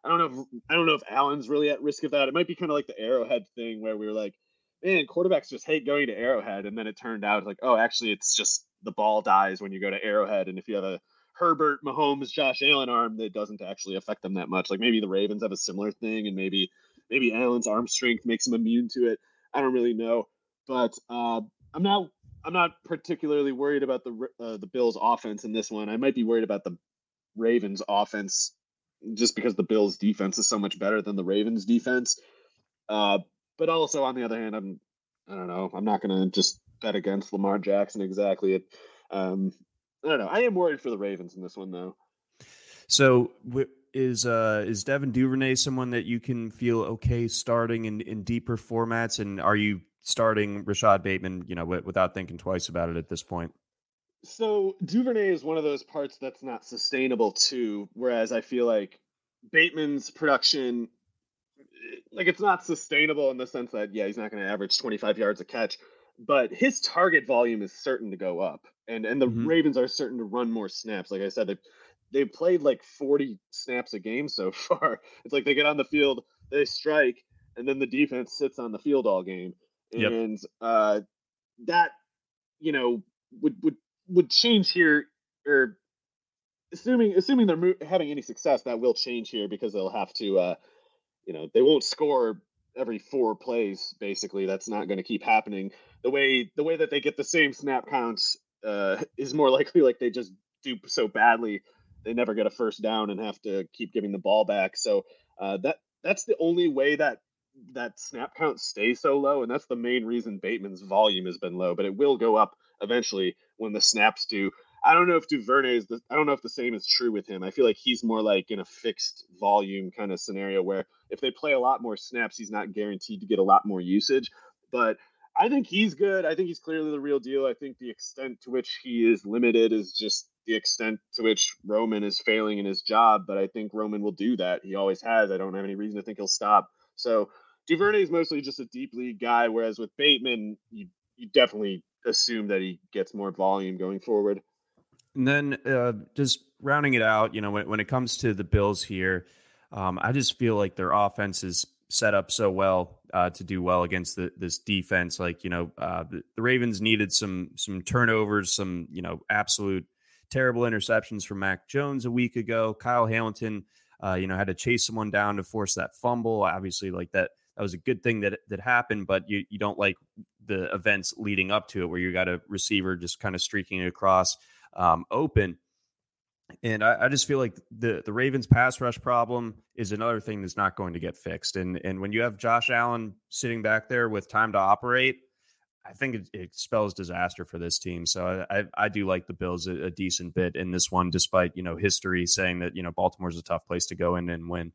I don't know. If, I don't know if Allen's really at risk of that. It might be kind of like the Arrowhead thing where we were like, man, quarterbacks just hate going to Arrowhead. And then it turned out like, oh, actually it's just the ball dies when you go to Arrowhead. And if you have a Herbert, Mahomes, Josh Allen arm, that doesn't actually affect them that much. Like maybe the Ravens have a similar thing and maybe, Maybe Allen's arm strength makes him immune to it. I don't really know, but uh, I'm not. I'm not particularly worried about the uh, the Bills' offense in this one. I might be worried about the Ravens' offense just because the Bills' defense is so much better than the Ravens' defense. Uh, but also, on the other hand, I'm. I don't know. I'm not going to just bet against Lamar Jackson exactly. It, um, I don't know. I am worried for the Ravens in this one though. So. We- Is uh is Devin Duvernay someone that you can feel okay starting in, in deeper formats? And are you starting Rashad Bateman, you know, w- without thinking twice about it at this point? So Duvernay is one of those parts that's not sustainable too, whereas I feel like Bateman's production, like it's not sustainable in the sense that, yeah, he's not going to average twenty-five yards a catch, but his target volume is certain to go up. And, and the mm-hmm. Ravens are certain to run more snaps. Like I said, they've They played like forty snaps a game so far. It's like they get on the field, they strike, and then the defense sits on the field all game. And yep. uh, that, you know, would would would change here. Or assuming assuming they're mo- having any success, that will change here because they'll have to, uh, you know, they won't score every four plays. Basically, that's not going to keep happening. The way the way that they get the same snap counts uh, is more likely like they just do so badly. They never get a first down and have to keep giving the ball back. So uh, that that's the only way that that snap count stays so low. And that's the main reason Bateman's volume has been low, but it will go up eventually when the snaps do. I don't know if Duvernay is the, I don't know if the same is true with him. I feel like he's more like in a fixed volume kind of scenario where if they play a lot more snaps, he's not guaranteed to get a lot more usage. But I think he's good. I think he's clearly the real deal. I think the extent to which he is limited is just the extent to which Roman is failing in his job. But I think Roman will do that. He always has. I don't have any reason to think he'll stop. So Duvernay is mostly just a deep league guy, whereas with Bateman, you, you definitely assume that he gets more volume going forward. And then uh, just rounding it out, you know, when, when it comes to the Bills here, um, I just feel like their offense is set up so well uh, to do well against the, this defense. Like, you know, uh, the, the Ravens needed some some turnovers, some, you know, absolute terrible interceptions from Mac Jones a week ago. Kyle Hamilton, uh, you know, had to chase someone down to force that fumble. Obviously, like that, that was a good thing that that happened, but you, you don't like the events leading up to it where you got a receiver just kind of streaking it across um, open. And I, I just feel like the, the Ravens pass rush problem is another thing that's not going to get fixed. And and when you have Josh Allen sitting back there with time to operate, I think it, it spells disaster for this team. So I, I, I do like the Bills a, a decent bit in this one, despite, you know, history saying that, you know, Baltimore's a tough place to go in and win.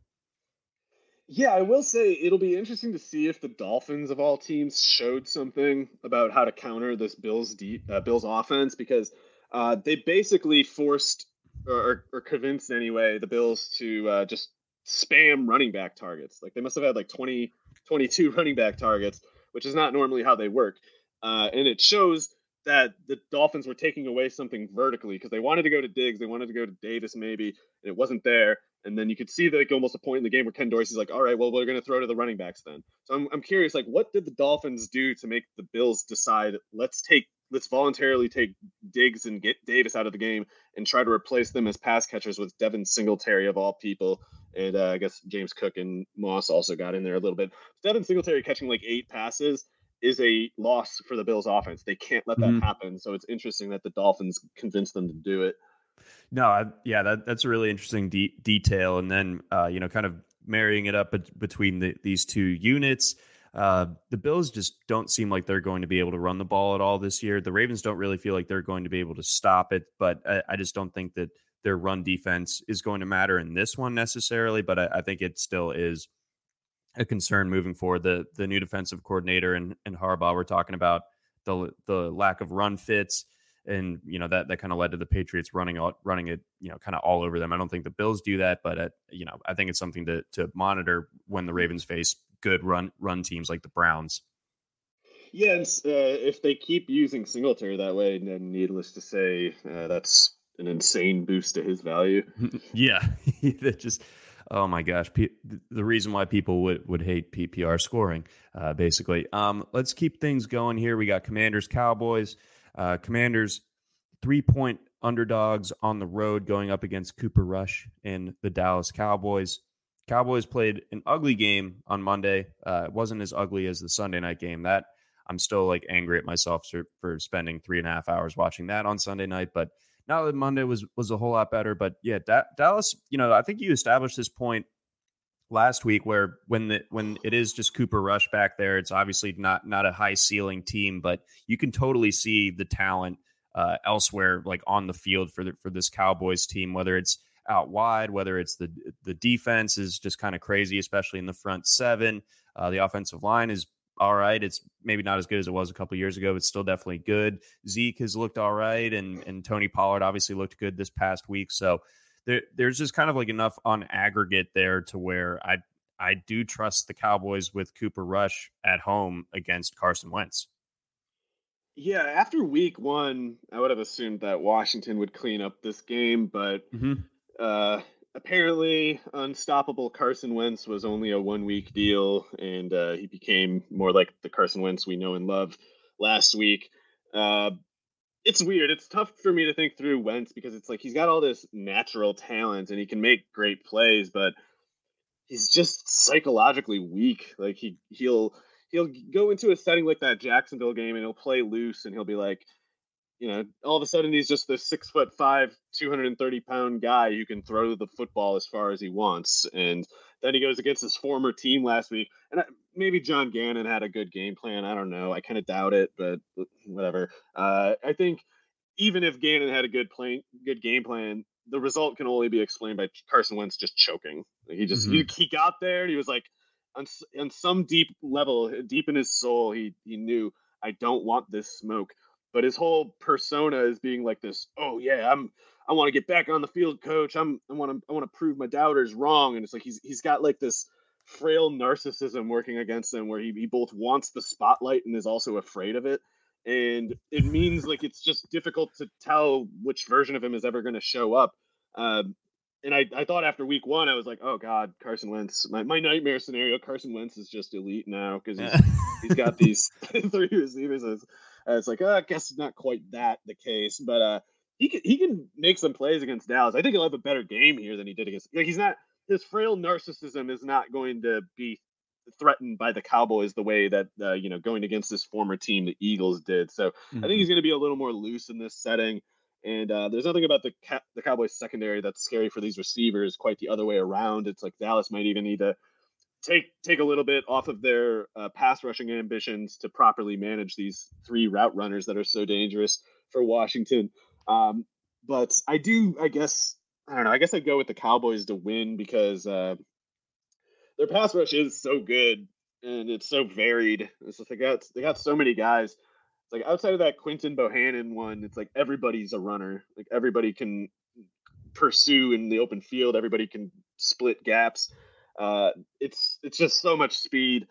Yeah, I will say it'll be interesting to see if the Dolphins of all teams showed something about how to counter this Bills deep uh, Bills offense, because uh, they basically forced or, or convinced anyway the Bills to uh, just spam running back targets. Like they must have had like twenty, twenty-two running back targets, which is not normally how they work. Uh, and it shows that the Dolphins were taking away something vertically because they wanted to go to Diggs. They wanted to go to Davis maybe, and it wasn't there. And then you could see like almost a point in the game where Ken Dorsey's like, all right, well, we're going to throw to the running backs then. So I'm I'm curious, like, what did the Dolphins do to make the Bills decide, let's take, let's voluntarily take Diggs and get Davis out of the game and try to replace them as pass catchers with Devin Singletary of all people. And uh, I guess James Cook and Moss also got in there a little bit. Devin Singletary catching like eight passes is a loss for the Bills offense. They can't let that mm-hmm. happen. So it's interesting that the Dolphins convinced them to do it. No, I, yeah, that, that's a really interesting de- detail. And then, uh, you know, kind of marrying it up bet- between the, these two units, uh, the Bills just don't seem like they're going to be able to run the ball at all this year. The Ravens don't really feel like they're going to be able to stop it, but I, I just don't think that their run defense is going to matter in this one necessarily. But I, I think it still is a concern moving forward. The the new defensive coordinator and, and Harbaugh were talking about the the lack of run fits. And, you know, that, that kind of led to the Patriots running out, running it, you know, kind of all over them. I don't think the Bills do that, but, at, you know, I think it's something to to monitor when the Ravens face good run run teams like the Browns. Yeah, and uh, if they keep using Singletary that way, then needless to say, uh, that's an insane boost to his value. Yeah, that just... Oh, my gosh. P- the reason why people would, would hate P P R scoring, uh, basically. Um, let's keep things going here. We got Commanders, Cowboys. Uh, Commanders, three-point underdogs on the road going up against Cooper Rush and the Dallas Cowboys. Cowboys played an ugly game on Monday. Uh, it wasn't as ugly as the Sunday night game. That I'm still like angry at myself for, for spending three and a half hours watching that on Sunday night, but now that Monday was was a whole lot better. But yeah, da- Dallas, you know, I think you established this point last week where when the, when it is just Cooper Rush back there, it's obviously not not a high ceiling team, but you can totally see the talent uh, elsewhere, like on the field for the, for this Cowboys team, whether it's out wide, whether it's the the defense is just kind of crazy, especially in the front seven. Uh, the offensive line is all right. It's maybe not as good as it was a couple of years ago, but still definitely good. Zeke has looked all right, and and Tony Pollard obviously looked good this past week. So there, there's just kind of like enough on aggregate there to where I I do trust the Cowboys with Cooper Rush at home against Carson Wentz. Yeah, after week one, I would have assumed that Washington would clean up this game, but mm-hmm. uh, apparently, unstoppable Carson Wentz was only a one-week deal, and uh, he became more like the Carson Wentz we know and love last week. Uh, it's weird. It's tough for me to think through Wentz because it's like he's got all this natural talent and he can make great plays, but he's just psychologically weak. Like he he'll he'll go into a setting like that Jacksonville game and he'll play loose and he'll be like, you know, all of a sudden he's just this six foot five, two hundred thirty pound guy who can throw the football as far as he wants. And then he goes against his former team last week. And I, maybe John Gannon had a good game plan. I don't know. I kind of doubt it, but whatever. Uh, I think even if Gannon had a good plan, good game plan, the result can only be explained by Carson Wentz just choking. Like he just, mm-hmm. he, he got there and he was like, on, on some deep level, deep in his soul, he he knew, I don't want this smoke. But his whole persona is being like this, oh yeah, I'm, I want to get back on the field, coach. I'm, I want to, I want to prove my doubters wrong. And it's like, he's, he's got like this frail narcissism working against him where he, he both wants the spotlight and is also afraid of it. And it means like, it's just difficult to tell which version of him is ever going to show up. Um, and I, I thought after week one, I was like, oh God, Carson Wentz, my, my nightmare scenario, Carson Wentz is just elite now. Cause he's, he's got these three receivers. As, uh, it's like, oh, I guess it's not quite that the case, but uh, he can, he can make some plays against Dallas. I think he'll have a better game here than he did against, like he's not, his frail narcissism is not going to be threatened by the Cowboys the way that, uh, you know, going against this former team, the Eagles did. So mm-hmm. I think he's going to be a little more loose in this setting. And uh, there's nothing about the Ca- the Cowboys secondary that's scary for these receivers, quite the other way around. It's like Dallas might even need to take take a little bit off of their uh, pass rushing ambitions to properly manage these three route runners that are so dangerous for Washington. Um, but I do, I guess, I don't know, I guess I'd go with the Cowboys to win because uh, their pass rush is so good and it's so varied. It's like they got, they got so many guys. Like outside of that Quinton Bohannon one, it's like everybody's a runner. Like everybody can pursue in the open field. Everybody can split gaps. Uh, it's it's just so much speed,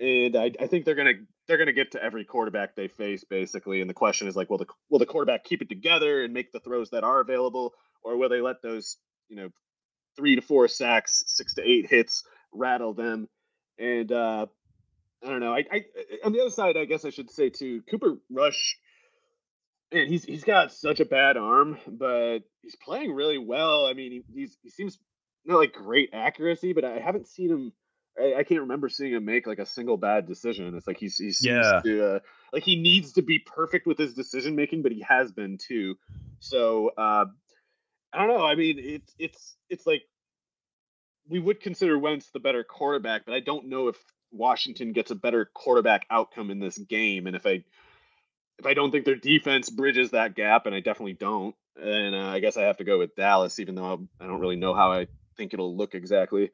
and I, I think they're gonna they're gonna get to every quarterback they face basically. And the question is like, will the will the quarterback keep it together and make the throws that are available, or will they let those you know three to four sacks, six to eight hits rattle them? And uh, I don't know. I, I on the other side, I guess I should say too, Cooper Rush, man, he's he's got such a bad arm, but he's playing really well. I mean, he he's, he seems not like great accuracy, but I haven't seen him. I, I can't remember seeing him make like a single bad decision. It's like he's he seems yeah. to uh, like he needs to be perfect with his decision making, but he has been too. So uh, I don't know. I mean, it's it's it's like we would consider Wentz the better quarterback, but I don't know if Washington gets a better quarterback outcome in this game. And if I, if I don't think their defense bridges that gap, and I definitely don't, and uh, I guess I have to go with Dallas, even though I don't really know how I think it'll look exactly.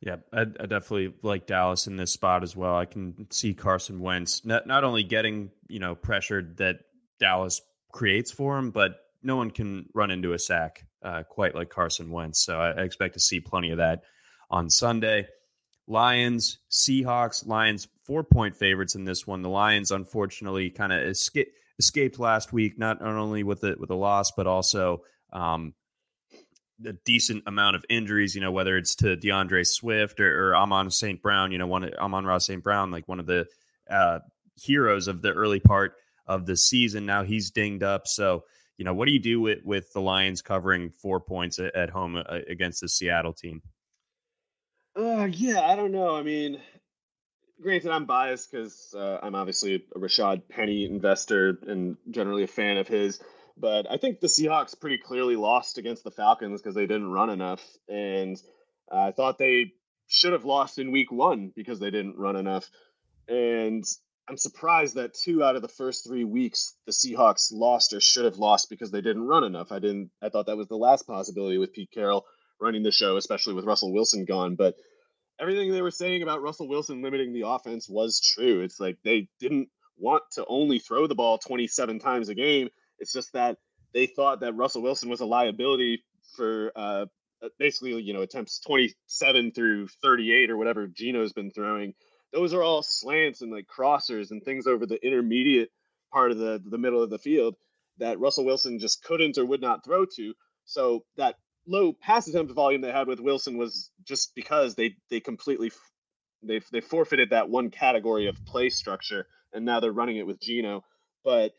Yeah. I, I definitely like Dallas in this spot as well. I can see Carson Wentz not, not only getting, you know, pressured that Dallas creates for him, but no one can run into a sack uh, quite like Carson Wentz. So I, I expect to see plenty of that on Sunday. Lions, Seahawks, Lions, four-point favorites in this one. The Lions, unfortunately, kind of esca- escaped last week, not only with a, with a loss, but also um, a decent amount of injuries, you know, whether it's to DeAndre Swift or, or Amon Saint Brown, you know, one Amon-Ra Saint Brown, like one of the uh, heroes of the early part of the season. Now he's dinged up. So, you know, what do you do with, with the Lions covering four points at, at home uh, against the Seattle team? Uh, yeah, I don't know. I mean, granted, I'm biased because uh, I'm obviously a Rashad Penny investor and generally a fan of his. But I think the Seahawks pretty clearly lost against the Falcons because they didn't run enough. And I thought they should have lost in week one because they didn't run enough. And I'm surprised that two out of the first three weeks the Seahawks lost or should have lost because they didn't run enough. I didn't. I thought that was the last possibility with Pete Carroll running the show, especially with Russell Wilson gone. But everything they were saying about Russell Wilson limiting the offense was true. It's like they didn't want to only throw the ball twenty-seven times a game. It's just that they thought that Russell Wilson was a liability for uh, basically, you know, attempts twenty-seven through thirty-eight or whatever Geno's been throwing. Those are all slants and like crossers and things over the intermediate part of the, the middle of the field that Russell Wilson just couldn't or would not throw to. So that low pass attempt volume they had with Wilson was just because they they completely they they forfeited that one category of play structure, and now they're running it with Geno. But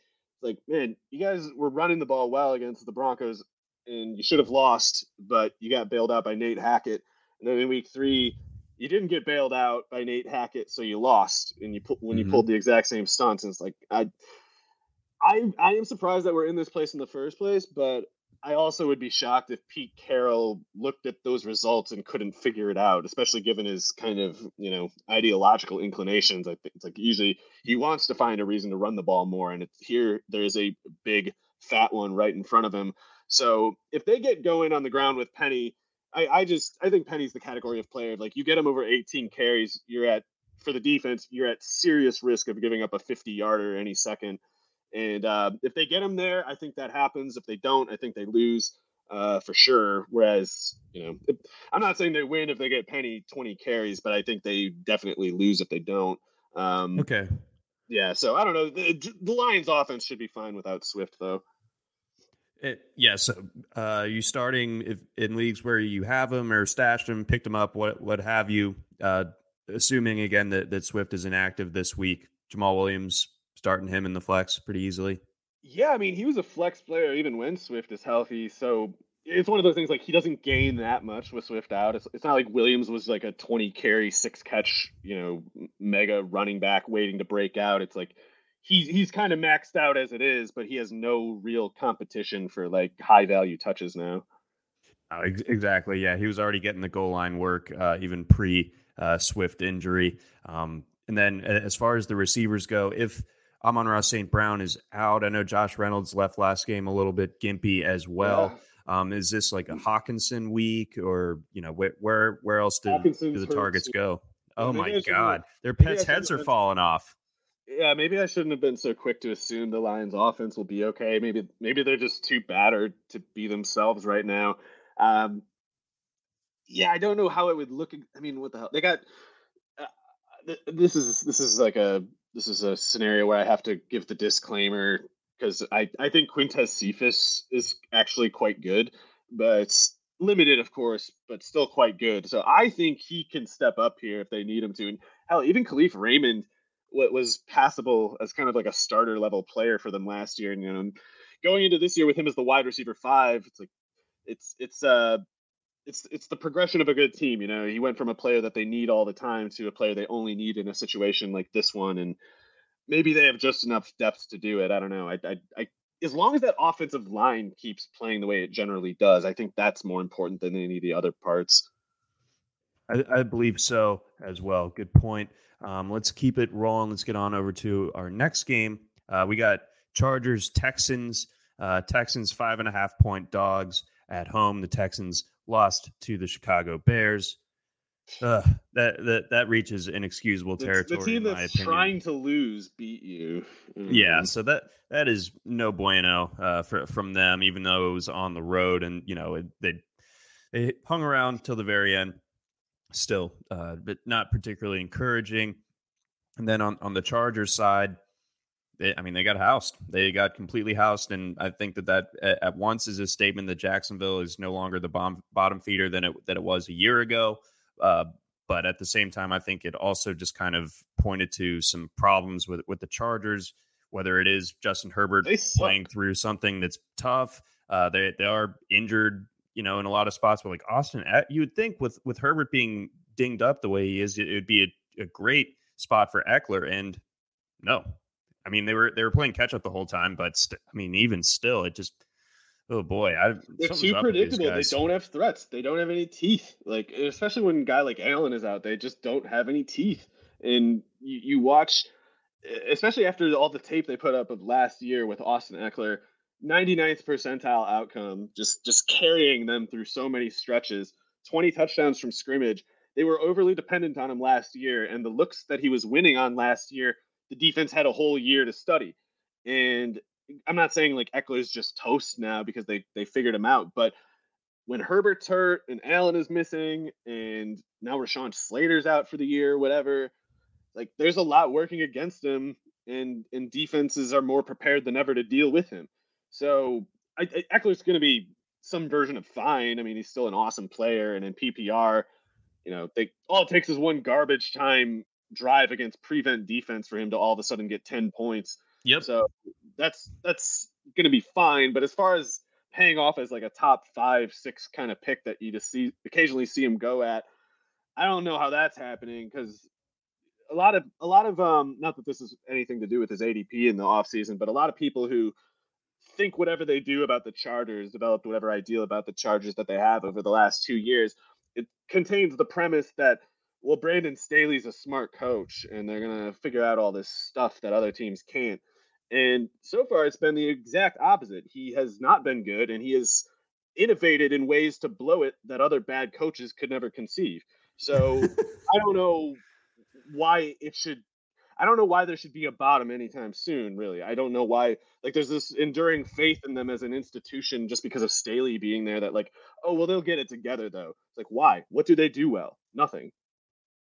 like, man, you guys were running the ball well against the Broncos, and you should have lost, but you got bailed out by Nate Hackett. And then in week three, you didn't get bailed out by Nate Hackett, so you lost, and you pu- when mm-hmm. you pulled the exact same stunts. And it's like I I I am surprised that we're in this place in the first place, but I also would be shocked if Pete Carroll looked at those results and couldn't figure it out, especially given his kind of, you know, ideological inclinations. I think it's like usually he wants to find a reason to run the ball more. And it's here, there's a big fat one right in front of him. So if they get going on the ground with Penny, I, I just I think Penny's the category of player. Like, you get him over eighteen carries, you're at for the defense, you're at serious risk of giving up a fifty yarder any second. And uh, if they get him there, I think that happens. If they don't, I think they lose uh, for sure. Whereas, you know, if, I'm not saying they win if they get Penny twenty carries, but I think they definitely lose if they don't. Um, okay. Yeah. So I don't know. The, the Lions offense should be fine without Swift, though. It, yeah. So uh, you starting if, in leagues where you have them or stashed them, picked them up, what what have you, uh, assuming again that, that Swift is inactive this week, Jamal Williams, starting him in the flex pretty easily. Yeah. I mean, he was a flex player even when Swift is healthy. So it's one of those things, like, he doesn't gain that much with Swift out. It's, it's not like Williams was like a twenty carry, six catch, you know, mega running back waiting to break out. It's like, He's he's kind of maxed out as it is, but he has no real competition for, like, high value touches now. Oh, ex- exactly. Yeah, he was already getting the goal line work uh, even pre uh, Swift injury. Um, and then as far as the receivers go, if Amon-Ra Saint Brown is out, I know Josh Reynolds left last game a little bit gimpy as well. Yeah. Um, is this like a Hawkinson week, or, you you know, wh- where where else do, do the targets hurts. go? Oh Maybe my God, their pets' heads are falling off. Yeah, maybe I shouldn't have been so quick to assume the Lions offense will be okay. Maybe maybe they're just too battered to be themselves right now. Um, yeah, I don't know how it would look. I mean, what the hell? They got uh, th- this is this is like a this is a scenario where I have to give the disclaimer, because I, I think Quintez Cephus is actually quite good, but it's limited, of course, but still quite good. So I think he can step up here if they need him to. And hell, even Khalif Raymond what was passable as kind of like a starter level player for them last year. And, you know, going into this year with him as the wide receiver five, it's like, it's, it's, uh, it's, it's the progression of a good team. You know, he went from a player that they need all the time to a player they only need in a situation like this one. And maybe they have just enough depth to do it. I don't know. I, I, I as long as that offensive line keeps playing the way it generally does, I think that's more important than any of the other parts. I, I believe so as well. Good point. Um, let's keep it rolling. Let's get on over to our next game. Uh, we got Chargers, Texans, uh, Texans, five and a half point dogs at home. The Texans lost to the Chicago Bears. Uh, that, that, that reaches inexcusable territory. The team that's trying to lose beat you. Mm. Yeah. So that, that is no bueno, uh, for, from them, even though it was on the road and, you know, it, they, they hung around till the very end. Still, uh, but not particularly encouraging. And then on, on the Chargers side, they, I mean, they got housed. They got completely housed. And I think that that at once is a statement that Jacksonville is no longer the bomb, bottom feeder than it, that it was a year ago. Uh, but at the same time, I think it also just kind of pointed to some problems with, with the Chargers, whether it is Justin Herbert playing through something that's tough. Uh, they they are injured, you know, in a lot of spots, but like Austin, you would think with, with Herbert being dinged up the way he is, it would be a, a great spot for Eckler. And no, I mean, they were, they were playing catch up the whole time, but st- I mean, even still, it just, oh boy, I, they're too predictable. They don't have threats. They don't have any teeth. Like, especially when a guy like Allen is out, they just don't have any teeth. And you, you watch, especially after all the tape they put up of last year with Austin Eckler, ninety-ninth percentile outcome, just just carrying them through so many stretches, twenty touchdowns from scrimmage. They were overly dependent on him last year, and the looks that he was winning on last year, the defense had a whole year to study. And I'm not saying like Eckler's just toast now because they they figured him out, but when Herbert's hurt and Allen is missing and now Rashawn Slater's out for the year, whatever, like there's a lot working against him, and and defenses are more prepared than ever to deal with him. So I, I, Eckler's going to be some version of fine. I mean, he's still an awesome player, and in P P R, you know, they all it takes is one garbage time drive against prevent defense for him to all of a sudden get ten points. Yep. So that's that's going to be fine. But as far as paying off as like a top five, six kind of pick that you just see occasionally see him go at, I don't know how that's happening, because a lot of a lot of um, not that this is anything to do with his A D P in the offseason, but a lot of people who think whatever they do about the Chargers, developed whatever ideal about the Chargers that they have over the last two years, it contains the premise that, well, Brandon Staley's a smart coach and they're going to figure out all this stuff that other teams can't. And so far, it's been the exact opposite. He has not been good, and he has innovated in ways to blow it that other bad coaches could never conceive. So I don't know why it should – I don't know why there should be a bottom anytime soon, really. I don't know why – like, there's this enduring faith in them as an institution just because of Staley being there that, like, oh, well, they'll get it together, though. It's like, why? What do they do well? Nothing.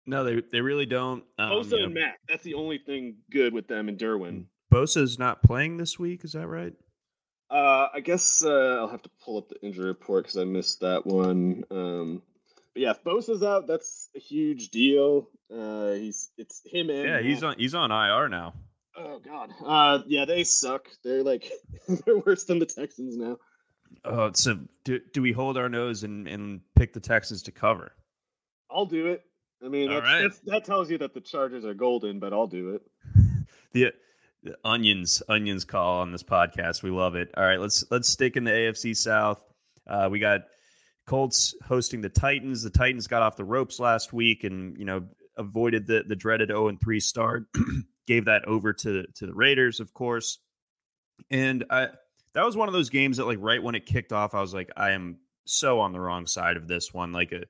No, they they really don't. Um, Bosa you know, and Mack. That's the only thing good with them and Derwin. Bosa's not playing this week. Is that right? Uh, I guess uh, I'll have to pull up the injury report because I missed that one. Um, but yeah, if Bosa's out, that's a huge deal. Uh, he's it's him and yeah, Mack. he's on he's on I R now. Oh God. Uh, yeah, they suck. They're like they're worse than the Texans now. Oh, so do do we hold our nose and, and pick the Texans to cover? I'll do it. I mean, that's, right. that's, that tells you that the Chargers are golden, but I'll do it. the, the onions, onions call on this podcast. We love it. All right, let's let's stick in the A F C South. Uh, we got Colts hosting the Titans. The Titans got off the ropes last week and, you know, avoided the, the dreaded oh and three start. Gave that over to, to the Raiders, of course. And I, that was one of those games that, like, right when it kicked off, I was like, I am so on the wrong side of this one. Like, a,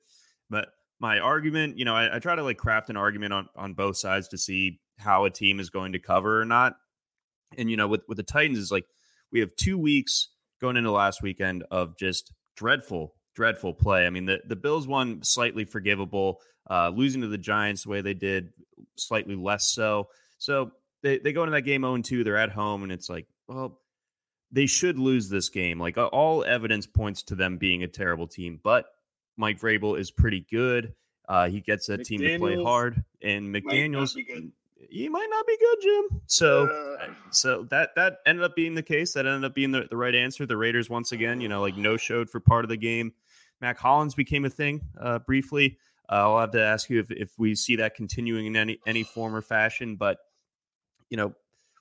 but. My argument, you know, I, I try to like craft an argument on, on both sides to see how a team is going to cover or not. And, you know, with, with the Titans is like, we have two weeks going into last weekend of just dreadful, dreadful play. I mean, the, the Bills won slightly forgivable, uh, losing to the Giants the way they did, slightly less so. So they, they go into that game oh and two, they're at home, and it's like, well, they should lose this game. Like, all evidence points to them being a terrible team, but Mike Vrabel is pretty good. Uh, he gets that McDaniels, team to play hard, and McDaniels, might he might not be good, Jim. So, uh, so that, that ended up being the case. That ended up being the, the right answer. The Raiders, once again, you know, like no showed for part of the game. Mac Hollins became a thing uh, briefly. Uh, I'll have to ask you if, if we see that continuing in any, any form or fashion, but you know,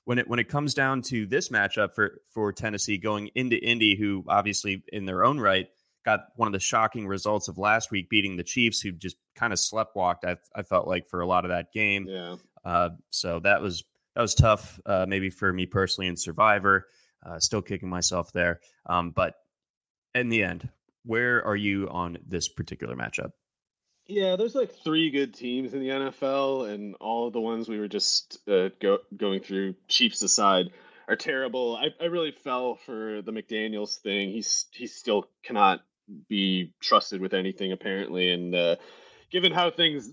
when it, when it comes down to this matchup for, for Tennessee going into Indy, who obviously in their own right, got one of the shocking results of last week, beating the Chiefs, who just kind of sleptwalked. I, I felt like for a lot of that game. Yeah. Uh, so that was that was tough, uh, maybe for me personally in Survivor. Uh, still kicking myself there. Um, but in the end, where are you on this particular matchup? Yeah, there's like three good teams in the N F L, and all of the ones we were just uh, go, going through, Chiefs aside, are terrible. I, I really fell for the McDaniels thing. He's he still cannot be trusted with anything apparently, and uh given how things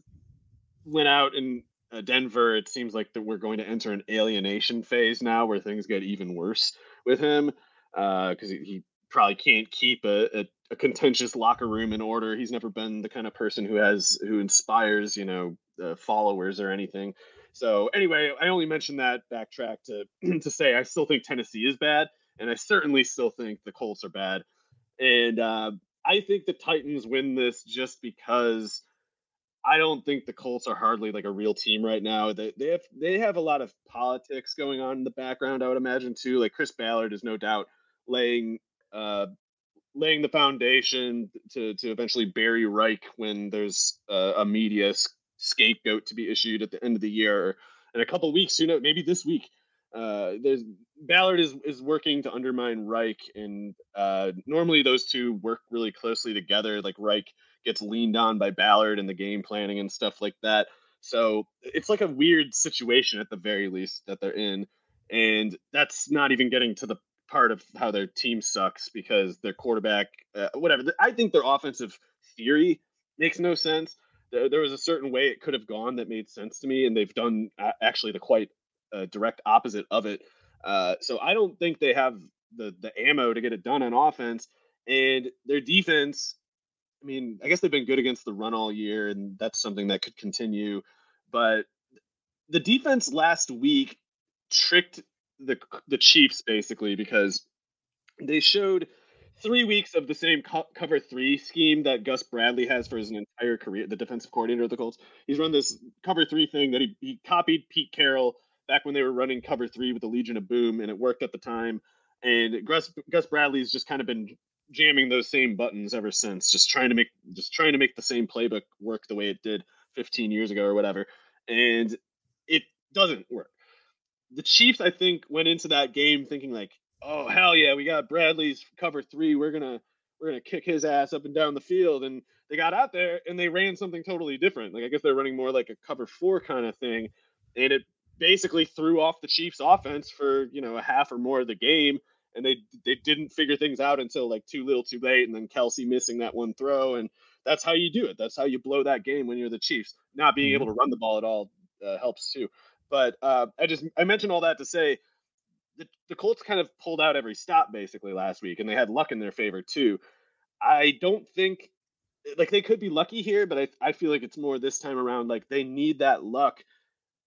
went out in uh, Denver, it seems like that we're going to enter an alienation phase now where things get even worse with him, uh because he, he probably can't keep a, a, a contentious locker room in order. He's never been the kind of person who has who inspires you know uh, followers or anything. So anyway, I only mentioned that backtrack to to say I still think Tennessee is bad, and I certainly still think the Colts are bad. And uh, I think the Titans win this just because I don't think the Colts are hardly like a real team right now. They they have they have a lot of politics going on in the background, I would imagine, too. Like Chris Ballard is no doubt laying uh, laying the foundation to to eventually bury Reich when there's uh, a media scapegoat to be issued at the end of the year, in a couple of weeks, you know, maybe this week. Uh, there's Ballard is, is working to undermine Reich, and uh, normally those two work really closely together. Like Reich gets leaned on by Ballard in the game planning and stuff like that. So it's like a weird situation at the very least that they're in, and that's not even getting to the part of how their team sucks because their quarterback, uh, whatever. I think their offensive theory makes no sense. There, there was a certain way it could have gone that made sense to me, and they've done uh, actually the quite Uh, direct opposite of it. Uh, so I don't think they have the the ammo to get it done on offense. And their defense, I mean, I guess they've been good against the run all year, and that's something that could continue. But the defense last week tricked the the Chiefs basically because they showed three weeks of the same co- cover three scheme that Gus Bradley has for his entire career, the defensive coordinator of the Colts. He's run this cover three thing that he, he copied Pete Carroll back when they were running cover three with the Legion of Boom, and it worked at the time. And Gus, Gus Bradley's just kind of been jamming those same buttons ever since, just trying to make just trying to make the same playbook work the way it did fifteen years ago or whatever. And it doesn't work. the Chiefs, I think, went into that game thinking like, oh, hell yeah, we got Bradley's cover three. We're going to we're going to kick his ass up and down the field. And they got out there and they ran something totally different. Like, I guess they're running more like a cover four kind of thing. And it basically threw off the Chiefs offense for, you know, a half or more of the game. And they they didn't figure things out until like too little too late. And then Kelsey missing that one throw. And that's how you do it. That's how you blow that game when you're the Chiefs. Not being able to run the ball at all uh, helps too. But uh, I just I mentioned all that to say the, the Colts kind of pulled out every stop basically last week, and they had luck in their favor too. I don't think like they could be lucky here, but I, I feel like it's more this time around like they need that luck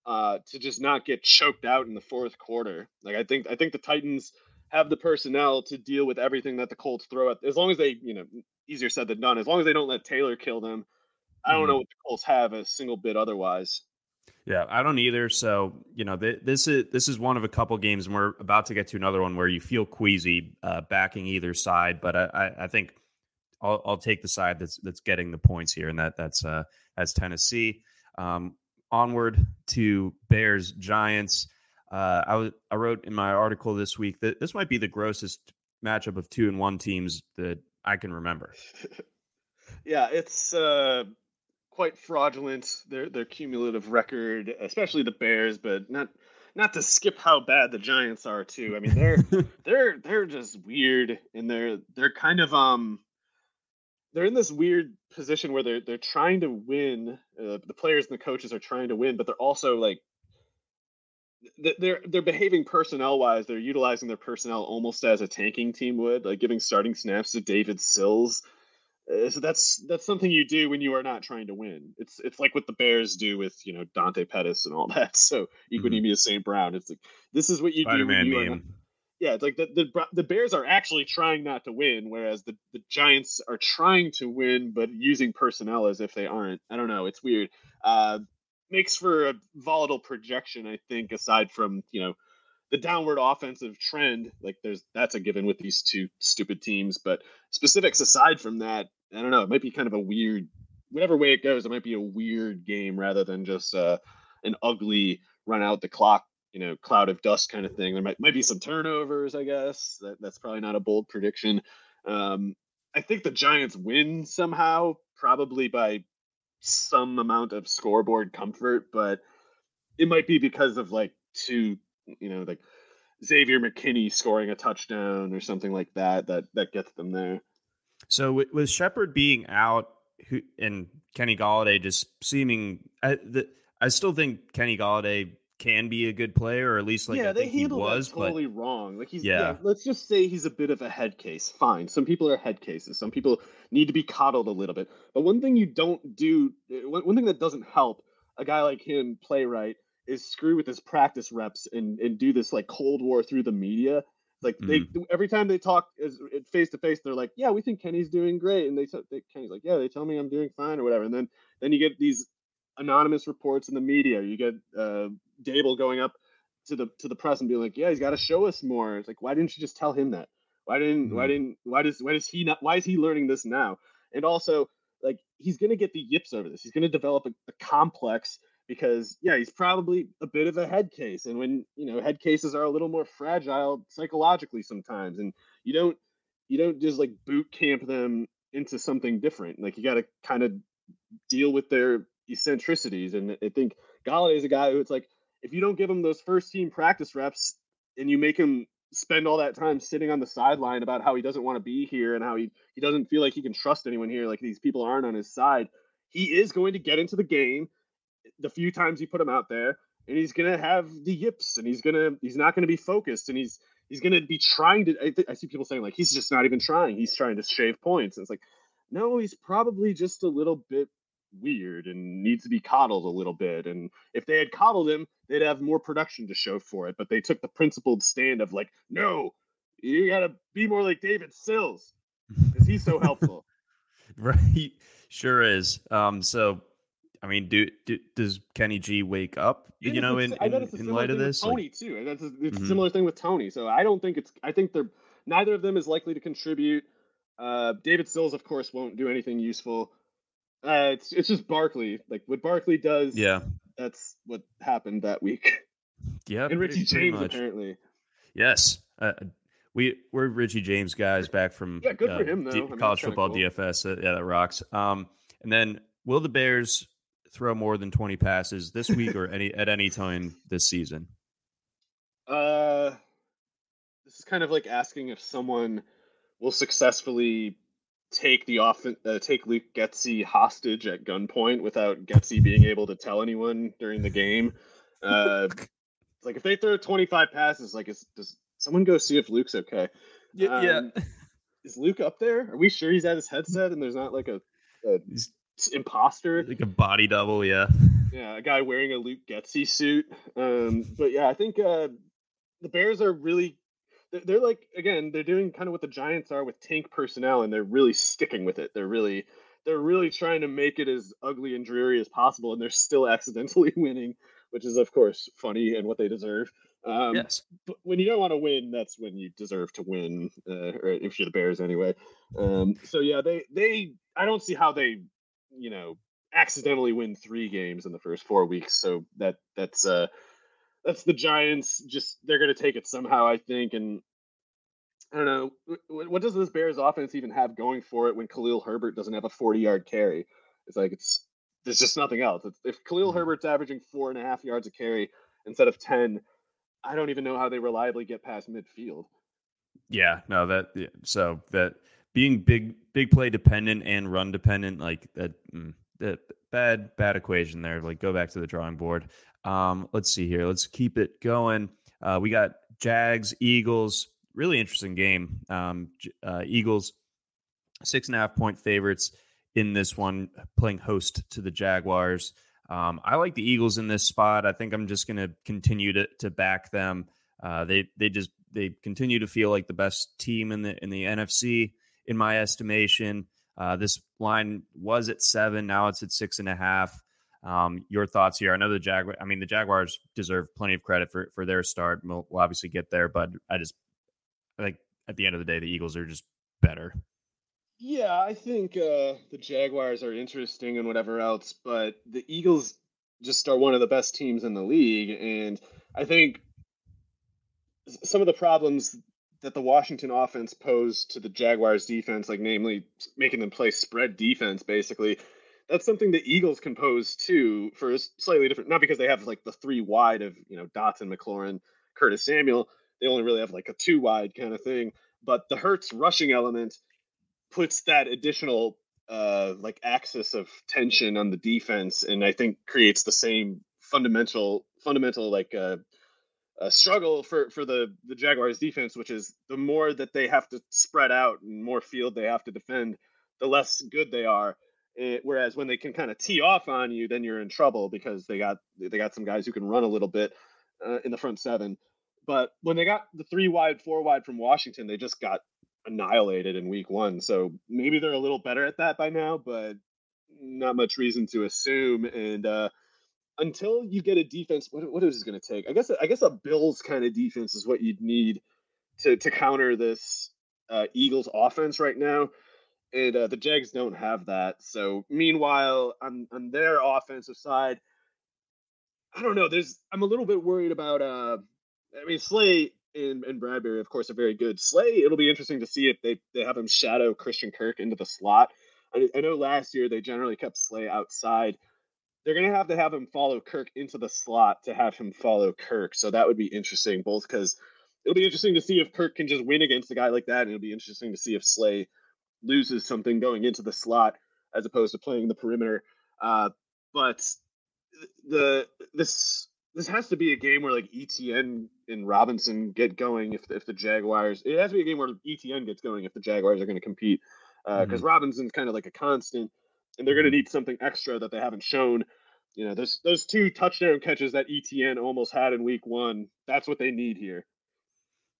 uh, to just not get choked out in the fourth quarter. Like I think I think the Titans have the personnel to deal with everything that the Colts throw at, as long as they, you know, easier said than done, as long as they don't let Taylor kill them. I don't know what the Colts have a single bit otherwise. Yeah, I don't either. So, you know, th- this is this is one of a couple games, and we're about to get to another one where you feel queasy uh, backing either side. But I, I think I'll, I'll take the side that's that's getting the points here, and that that's uh, that's Tennessee. Um, onward to Bears Giants. Uh, I was I wrote in my article this week that this might be the grossest matchup of two and one teams that I can remember. Yeah, it's uh, quite fraudulent. Their their cumulative record, especially the Bears, but not not to skip how bad the Giants are too. I mean, they're they're they're just weird, and they're they're kind of um they're in this weird position where they're they're trying to win. Uh, the players and the coaches are trying to win, but they're also like. They're they're behaving personnel wise. They're utilizing their personnel almost as a tanking team would, like giving starting snaps to David Sills. Uh, so that's that's something you do when you are not trying to win. It's it's like what the Bears do with you know Dante Pettis and all that. So Equinemius mm-hmm. Saint Brown. It's like this is what you Spider-Man do. When you are not, yeah, it's like the, the the Bears are actually trying not to win, whereas the, the Giants are trying to win but using personnel as if they aren't. I don't know. It's weird. Uh, makes for a volatile projection, I think, aside from, you know, the downward offensive trend. Like there's, that's a given with these two stupid teams, but specifics aside from that, I don't know. It might be kind of a weird, whatever way it goes, it might be a weird game rather than just uh, an ugly run out the clock, you know, cloud of dust kind of thing. There might, might be some turnovers, I guess. That, that's probably not a bold prediction. Um, I think the Giants win somehow, probably by some amount of scoreboard comfort, but it might be because of like two, you know, like Xavier McKinney scoring a touchdown or something like that, that, that gets them there. So with, with Shepard being out who, and Kenny Golladay just seeming, I, the, I still think Kenny Golladay can be a good player, or at least like yeah, I they think he was totally but, wrong. Like he's yeah. yeah, let's just say he's a bit of a head case. Fine. Some people are head cases. Some people need to be coddled a little bit. But one thing you don't do, one thing that doesn't help a guy like him play right is screw with his practice reps and and do this like Cold War through the media. Like they mm. every time they talk is face to face, they're like, yeah, we think Kenny's doing great, and they, they Kenny's like, yeah, they tell me I'm doing fine or whatever, and then then you get these anonymous reports in the media. You get uh, Dable going up to the to the press and being like, "Yeah, he's got to show us more." It's like, why didn't you just tell him that? Why didn't mm-hmm. why didn't why does why does he not? Why is he learning this now? And also, like, he's gonna get the yips over this. He's gonna develop a, a complex because yeah, he's probably a bit of a head case. And when you know head cases are a little more fragile psychologically sometimes, and you don't you don't just like boot camp them into something different. Like you got to kind of deal with their eccentricities, and I think Golladay is a guy who it's like if you don't give him those first team practice reps and you make him spend all that time sitting on the sideline about how he doesn't want to be here and how he he doesn't feel like he can trust anyone here, like these people aren't on his side, he is going to get into the game the few times you put him out there, and he's gonna have the yips, and he's gonna he's not gonna be focused, and he's he's gonna be trying to I, th- I see people saying like he's just not even trying, he's trying to shave points, and it's like no, he's probably just a little bit weird and needs to be coddled a little bit, and if they had coddled him they'd have more production to show for it, but they took the principled stand of like no, you gotta be more like David Sills because he's so helpful. Right, sure is. Um so I mean, do, do does Kenny G wake up yeah, you know in, in, in light of this Tony like, too that's a, it's mm-hmm. a similar thing with Tony, so I don't think it's I think they're neither of them is likely to contribute. uh David Sills of course won't do anything useful. Uh, it's it's just Barkley. Like what Barkley does. Yeah, that's what happened that week. Yeah, and Richie James apparently. Yes, uh, we we're Richie James guys back from yeah, good uh, for him though. D- I mean, college football cool. D F S. Uh, yeah, that rocks. Um, and then will the Bears throw more than twenty passes this week or any at any time this season? Uh, this is kind of like asking if someone will successfully take the off uh, take Luke Getsy hostage at gunpoint without Getsy being able to tell anyone during the game. Uh, like if they throw twenty-five passes, like is, does someone go see if Luke's okay? Yeah, um, yeah. Is Luke up there? Are we sure he's at his headset and there's not like a, a imposter, like a body double? Yeah, yeah, a guy wearing a Luke Getsy suit. Um, but yeah, I think uh, the Bears are really. They're like, again, they're doing kind of what the Giants are with tank personnel, and they're really sticking with it. They're really, they're really trying to make it as ugly and dreary as possible, and they're still accidentally winning, which is, of course, funny and what they deserve. Um, yes. But when you don't want to win, that's when you deserve to win, uh, or if you're the Bears anyway. Um, so, yeah, they, they, I don't see how they, you know, accidentally win three games in the first four weeks. So that that's uh That's the Giants. Just they're going to take it somehow, I think. And I don't know, what, what does this Bears offense even have going for it when Khalil Herbert doesn't have a forty-yard carry? It's like it's there's just nothing else. It's, if Khalil Herbert's averaging four and a half yards a carry instead of ten, I don't even know how they reliably get past midfield. Yeah, no, that yeah, so that being big, big play dependent and run dependent, like that, mm, that bad, bad equation there. Like go back to the drawing board. Um, let's see here. Let's keep it going. Uh, we got Jags, Eagles, really interesting game. Um, uh, Eagles, six and a half point favorites in this one, playing host to the Jaguars. Um, I like the Eagles in this spot. I think I'm just going to continue to to back them. Uh, they they just they continue to feel like the best team in the in the N F C in my estimation. Uh, this line was at seven. Now it's at six and a half. Um, your thoughts here? I know the Jaguar. I mean, the Jaguars deserve plenty of credit for, for their start. We'll, we'll obviously get there, but I just, I think at the end of the day, the Eagles are just better. Yeah, I think uh, the Jaguars are interesting and whatever else, but the Eagles just are one of the best teams in the league, and I think some of the problems that the Washington offense posed to the Jaguars defense, like namely making them play spread defense, basically. That's something the Eagles can pose too, for a slightly different, not because they have like the three wide of, you know, Dotson, McLaurin, Curtis Samuel. They only really have like a two wide kind of thing, but the Hurts rushing element puts that additional uh, like axis of tension on the defense. And I think creates the same fundamental, fundamental, like uh, a struggle for, for the, the Jaguars defense, which is the more that they have to spread out and more field they have to defend, the less good they are. It, whereas when they can kind of tee off on you, then you're in trouble because they got they got some guys who can run a little bit uh, in the front seven. But when they got the three wide, four wide from Washington, they just got annihilated in week one. So maybe they're a little better at that by now, but not much reason to assume. And uh, until you get a defense, what, what is it going to take? I guess I guess a Bills kind of defense is what you'd need to to counter this uh, Eagles offense right now. And uh, the Jags don't have that. So meanwhile, on, on their offensive side, I don't know. There's I'm a little bit worried about. Uh, I mean, Slay and, and Bradbury, of course, are very good. Slay, it'll be interesting to see if they, they have him shadow Christian Kirk into the slot. I, I know last year they generally kept Slay outside. They're going to have to have him follow Kirk into the slot to have him follow Kirk. So that would be interesting, both because it'll be interesting to see if Kirk can just win against a guy like that. And it'll be interesting to see if Slay loses something going into the slot as opposed to playing the perimeter. Uh, but the this this has to be a game where like E T N and Robinson get going if if the Jaguars. It has to be a game where E T N gets going if the Jaguars are going to compete because uh, mm-hmm. Robinson's kind of like a constant, and they're going to need something extra that they haven't shown. You know, those those two touchdown catches that E T N almost had in week one. That's what they need here.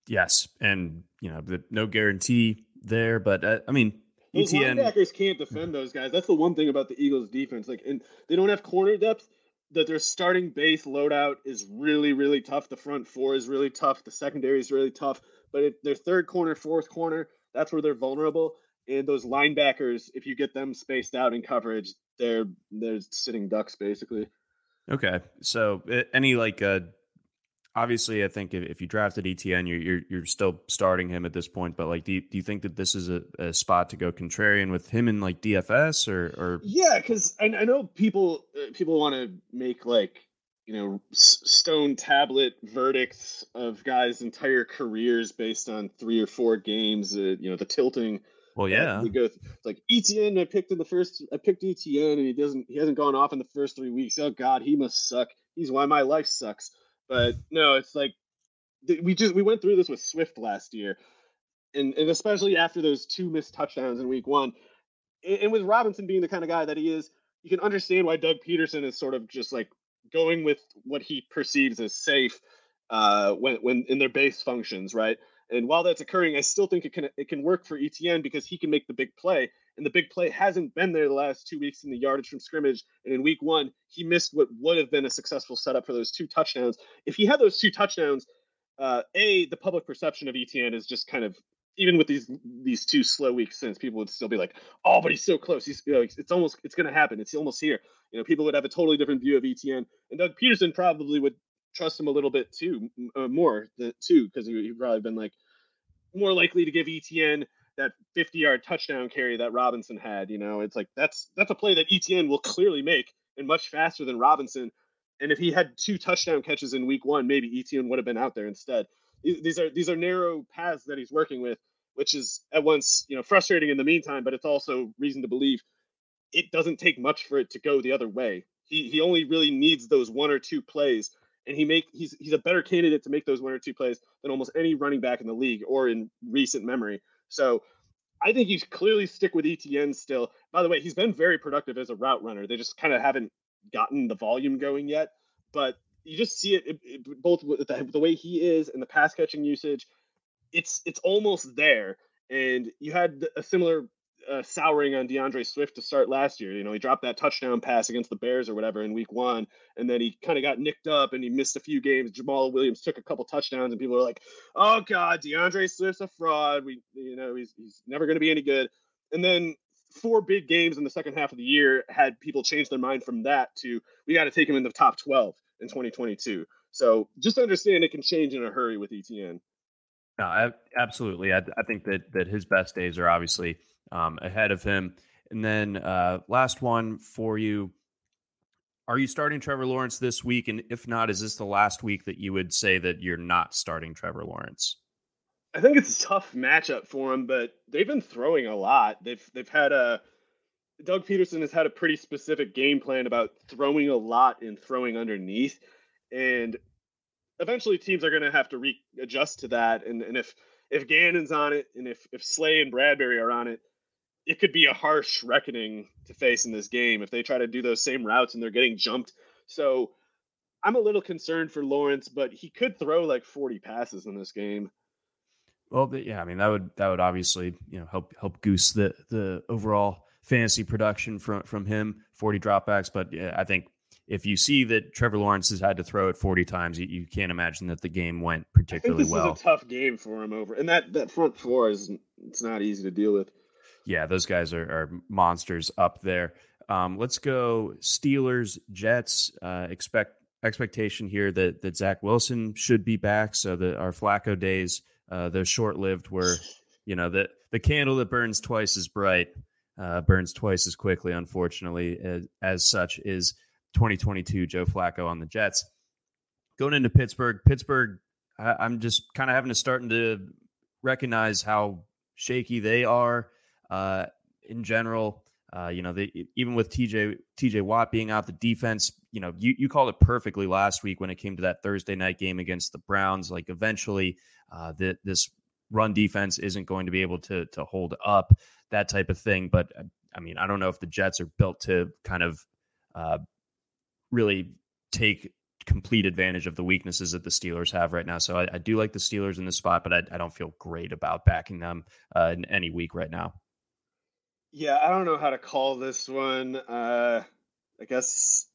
Yes, and you know, the, no guarantee there, but uh, I mean, those E T N linebackers can't defend those guys. That's the one thing about the Eagles' defense. Like, and they don't have corner depth. That their starting base loadout is really, really tough. The front four is really tough. The secondary is really tough. But if their third corner, fourth corner, that's where they're vulnerable. And those linebackers, if you get them spaced out in coverage, they're they're sitting ducks basically. Okay, so any like uh obviously, I think if, if you drafted E T N, you're, you're you're still starting him at this point. But like, do you, do you think that this is a, a spot to go contrarian with him in like D F S or? or... Yeah, because I, I know people people want to make like, you know, stone tablet verdicts of guys' entire careers based on three or four games. Uh, you know, the tilting. Well, yeah. Uh, we go th- like E T N. I picked in the first. I picked E T N, and he doesn't. He hasn't gone off in the first three weeks. Oh God, he must suck. He's why my life sucks. But no, it's like th- we just we went through this with Swift last year, and and especially after those two missed touchdowns in week one, and, and with Robinson being the kind of guy that he is, you can understand why Doug Peterson is sort of just like going with what he perceives as safe uh, when when in their base functions, right? And while that's occurring, I still think it can it can work for E T N because he can make the big play. And the big play hasn't been there the last two weeks in the yardage from scrimmage. And in week one, he missed what would have been a successful setup for those two touchdowns. If he had those two touchdowns, uh, A, the public perception of E T N is just kind of, even with these these two slow weeks since, people would still be like, oh, but he's so close. He's, you know, it's almost, it's going to happen. It's almost here. You know, people would have a totally different view of E T N. And Doug Peterson probably would trust him a little bit too, uh, more than too, because he, he'd probably been like more likely to give E T N that fifty-yard touchdown carry that Robinson had. You know, it's like that's that's a play that E T N will clearly make and much faster than Robinson. And if he had two touchdown catches in week one, maybe E T N would have been out there instead. These are these are narrow paths that he's working with, which is at once, you know, frustrating in the meantime, but it's also reason to believe it doesn't take much for it to go the other way. He he only really needs those one or two plays. And he make he's he's a better candidate to make those one or two plays than almost any running back in the league or in recent memory. So I think you clearly stick with E T N still. By the way, he's been very productive as a route runner. They just kind of haven't gotten the volume going yet. But you just see it, it, it both with the, the way he is and the pass catching usage. It's it's almost there. And you had a similar uh, souring on DeAndre Swift to start last year. You know, he dropped that touchdown pass against the Bears or whatever in week one. And then he kind of got nicked up and he missed a few games. Jamal Williams took a couple touchdowns and people are like, oh God, DeAndre Swift's a fraud. We, you know, he's, he's never going to be any good. And then four big games in the second half of the year had people change their mind from that to, we got to take him in the top twelve in twenty twenty-two. So just understand it can change in a hurry with E T N. No, I, absolutely. I, I think that that his best days are obviously um, ahead of him. And then uh, last one for you. Are you starting Trevor Lawrence this week? And if not, is this the last week that you would say that you're not starting Trevor Lawrence? I think it's a tough matchup for him, but they've been throwing a lot. They've they've had a Doug Peterson has had a pretty specific game plan about throwing a lot and throwing underneath. And eventually teams are going to have to readjust to that. And, and if, if Gannon's on it and if, if Slay and Bradbury are on it, it could be a harsh reckoning to face in this game if they try to do those same routes and they're getting jumped. So I'm a little concerned for Lawrence, but he could throw like forty passes in this game. Well, yeah, I mean, that would, that would obviously, you know, help, help goose the, the overall fantasy production from, from him, forty dropbacks. But yeah, I think, if you see that Trevor Lawrence has had to throw it forty times, you, you can't imagine that the game went particularly well. I think this well. is a tough game for him over. And that, that front four is it's not easy to deal with. Yeah, those guys are, are monsters up there. Um, let's go Steelers, Jets. Uh, expect expectation here that, that Zach Wilson should be back. So that our Flacco days, uh, they're short-lived where, you know, the, the candle that burns twice as bright uh, burns twice as quickly, unfortunately, as, as such is twenty twenty-two Joe Flacco on the Jets. Going into Pittsburgh, Pittsburgh, I, I'm just kind of having to starting to recognize how shaky they are uh, in general. Uh, you know, they, even with T J T J Watt being out, the defense, you know, you, you called it perfectly last week when it came to that Thursday night game against the Browns. Like eventually uh, the, this run defense isn't going to be able to, to hold up, that type of thing. But I mean, I don't know if the Jets are built to kind of uh, really take complete advantage of the weaknesses that the Steelers have right now. So I, I do like the Steelers in this spot, but I, I don't feel great about backing them uh, in any week right now. Yeah. I don't know how to call this one. Uh, I guess,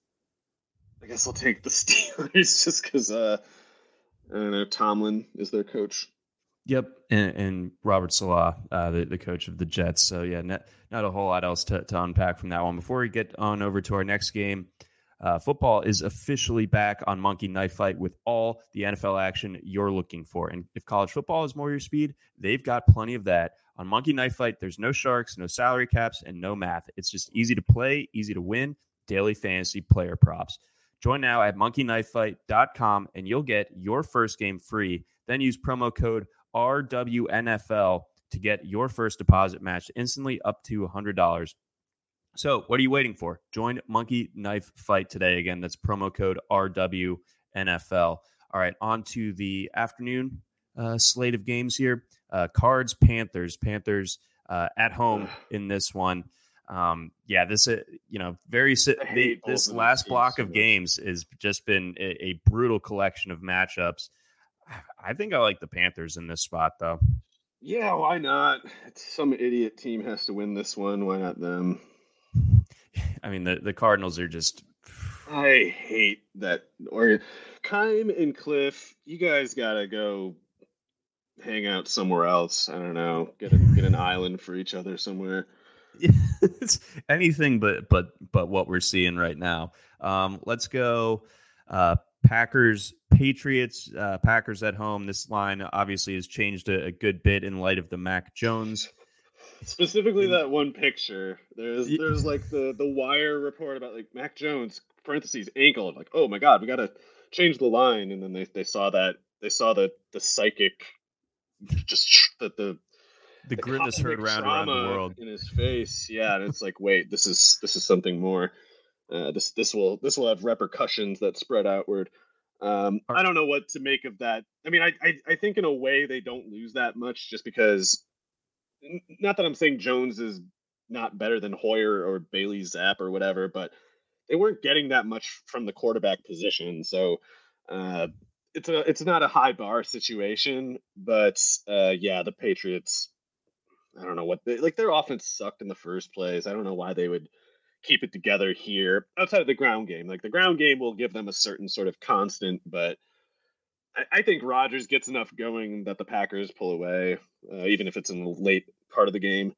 I guess I'll take the Steelers just cause uh, I don't know. Tomlin is their coach. Yep. And, and Robert Salah, uh, the, the coach of the Jets. So yeah, not, not a whole lot else to, to unpack from that one. Before we get on over to our next game, Uh, football is officially back on Monkey Knife Fight with all the N F L action you're looking for. And if college football is more your speed, they've got plenty of that. On Monkey Knife Fight, there's no sharks, no salary caps, and no math. It's just easy to play, easy to win, daily fantasy player props. Join now at monkey knife fight dot com, and you'll get your first game free. Then use promo code R W N F L to get your first deposit matched instantly up to one hundred dollars. So what are you waiting for? Join Monkey Knife Fight today. Again, that's promo code R W N F L. All right, on to the afternoon uh, slate of games here. Uh, Cards, Panthers. Panthers uh, at home in this one. Um, yeah, this, uh, you know, very, the, this last block of games has just been a, a brutal collection of matchups. I think I like the Panthers in this spot, though. Yeah, why not? It's some idiot team has to win this one. Why not them? I mean, the, the Cardinals are just... I hate that. Or Kime and Cliff, you guys got to go hang out somewhere else. I don't know. Get a, get an island for each other somewhere. It's anything but but but what we're seeing right now. Um, let's go uh, Packers, Patriots, uh, Packers at home. This line obviously has changed a, a good bit in light of the Mac Jones. Specifically that one picture. There's there's like the, the Wire report about like Mac Jones, parentheses, ankle. I'm like, oh my God, we got to change the line. And then they, they saw that. They saw the, the psychic, just the... the The, the grimace heard round around the world in his face. Yeah, and it's like, wait, this is this is something more. Uh, this this will this will have repercussions that spread outward. Um, I don't know what to make of that. I mean, I, I I think in a way they don't lose that much just because. Not that I'm saying Jones is not better than Hoyer or Bailey Zapp or whatever, but they weren't getting that much from the quarterback position. So uh, it's a it's not a high bar situation, but uh, yeah, the Patriots. I don't know what they, like their offense sucked in the first place. I don't know why they would keep it together here outside of the ground game. Like the ground game will give them a certain sort of constant, but I, I think Rodgers gets enough going that the Packers pull away, uh, even if it's in the late part of the game.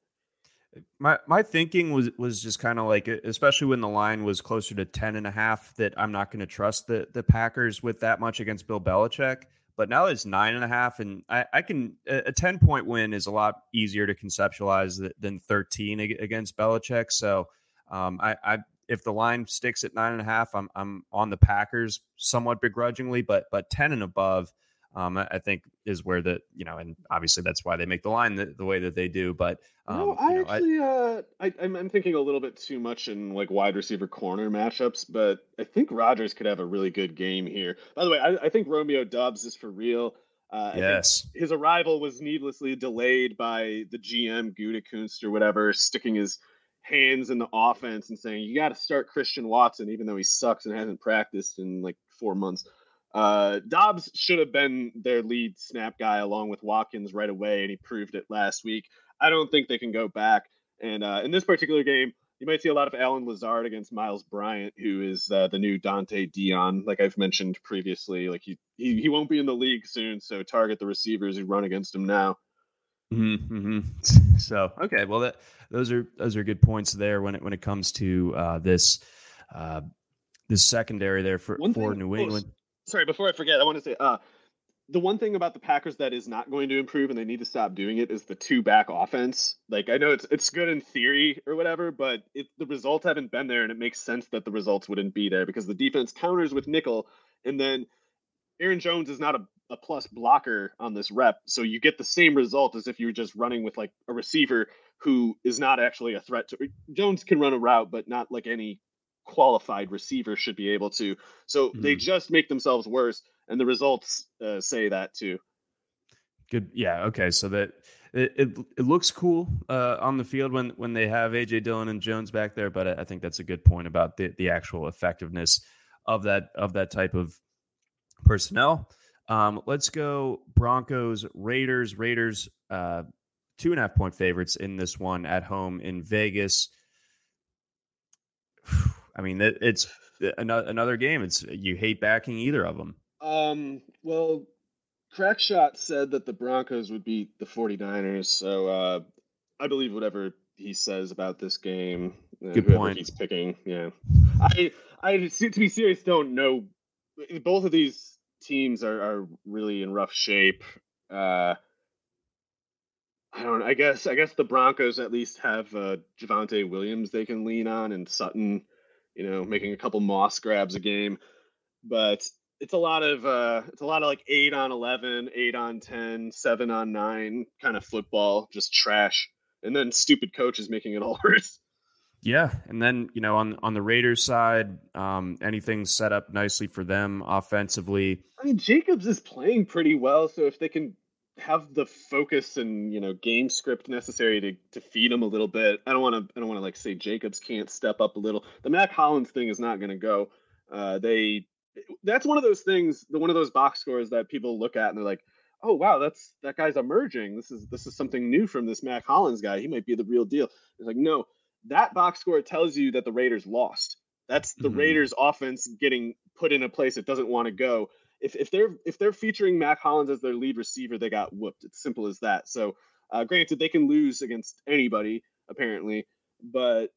My, my thinking was, was just kind of like, especially when the line was closer to ten and a half, that I'm not going to trust the, the Packers with that much against Bill Belichick. But now it's nine and a half, and I, I can a ten point win is a lot easier to conceptualize than thirteen against Belichick. So, um, I, I if the line sticks at nine and a half, I'm I'm on the Packers somewhat begrudgingly, but but ten and above, um, I think is where the you know, and obviously that's why they make the line the, the way that they do. But um, no, I you know, actually I, uh, I I'm, I'm thinking a little bit too much in like wide receiver corner matchups, but I think Rodgers could have a really good game here. By the way, I, I think Romeo Doubs is for real. Uh, yes, his arrival was needlessly delayed by the G M Gutekunst or whatever, sticking his hands in the offense and saying you got to start Christian Watson, even though he sucks and hasn't practiced in like four months. Uh, Doubs should have been their lead snap guy along with Watkins right away, and he proved it last week. I don't think they can go back. And uh, in this particular game, you might see a lot of Alan Lazard against Miles Bryant, who is uh, the new Dante Dion. Like I've mentioned previously, like he, he he won't be in the league soon, so target the receivers who run against him now. Mm-hmm. So okay, well that those are those are good points there when it when it comes to uh, this uh, this secondary there for One for New England. Sorry, before I forget, I want to say uh, the one thing about the Packers that is not going to improve and they need to stop doing it is the two-back offense. Like, I know it's it's good in theory or whatever, but it, the results haven't been there, and it makes sense that the results wouldn't be there because the defense counters with nickel, and then Aaron Jones is not a, a plus blocker on this rep, so you get the same result as if you were just running with, like, a receiver who is not actually a threat to – Jones can run a route, but not like any – qualified receiver should be able to. So mm-hmm. They just make themselves worse, and the results uh, say that too. Good. Yeah. Okay. So that it it, it looks cool uh, on the field when, when they have A J Dillon and Jones back there, but I think that's a good point about the, the actual effectiveness of that, of that type of personnel. Um, let's go Broncos, Raiders, Raiders, uh, two and a half point favorites in this one at home in Vegas. I mean, it's another game. It's you hate backing either of them. Um, well, Crackshot said that the Broncos would beat the forty-niners, so uh, I believe whatever he says about this game. Uh, Good point. He's picking. Yeah, I I, to be serious, don't know. Both of these teams are, are really in rough shape. Uh, I don't. I guess. I guess the Broncos at least have uh, Javonte Williams they can lean on, and Sutton, you know, making a couple Moss grabs a game. But it's a lot of uh, it's a lot of like eight on eleven, eight on ten, seven on nine kind of football, just trash. And then stupid coaches making it all worse. Yeah, and then, you know, on on the Raiders side, um, anything set up nicely for them offensively. I mean, Jacobs is playing pretty well, so if they can have the focus and, you know, game script necessary to, to feed him a little bit, I don't want to I don't want to like say Jacobs can't step up a little. The Mac Hollins thing is not going to go. Uh, they that's one of those things, the one of those box scores that people look at and they're like, oh wow, that's that guy's emerging. This is this is something new from this Mac Hollins guy. He might be the real deal. It's like no. That box score tells you that the Raiders lost. That's the mm-hmm. Raiders offense getting put in a place it doesn't want to go. If if they're if they're featuring Mac Hollins as their lead receiver, they got whooped. It's simple as that. So uh, granted, they can lose against anybody apparently, but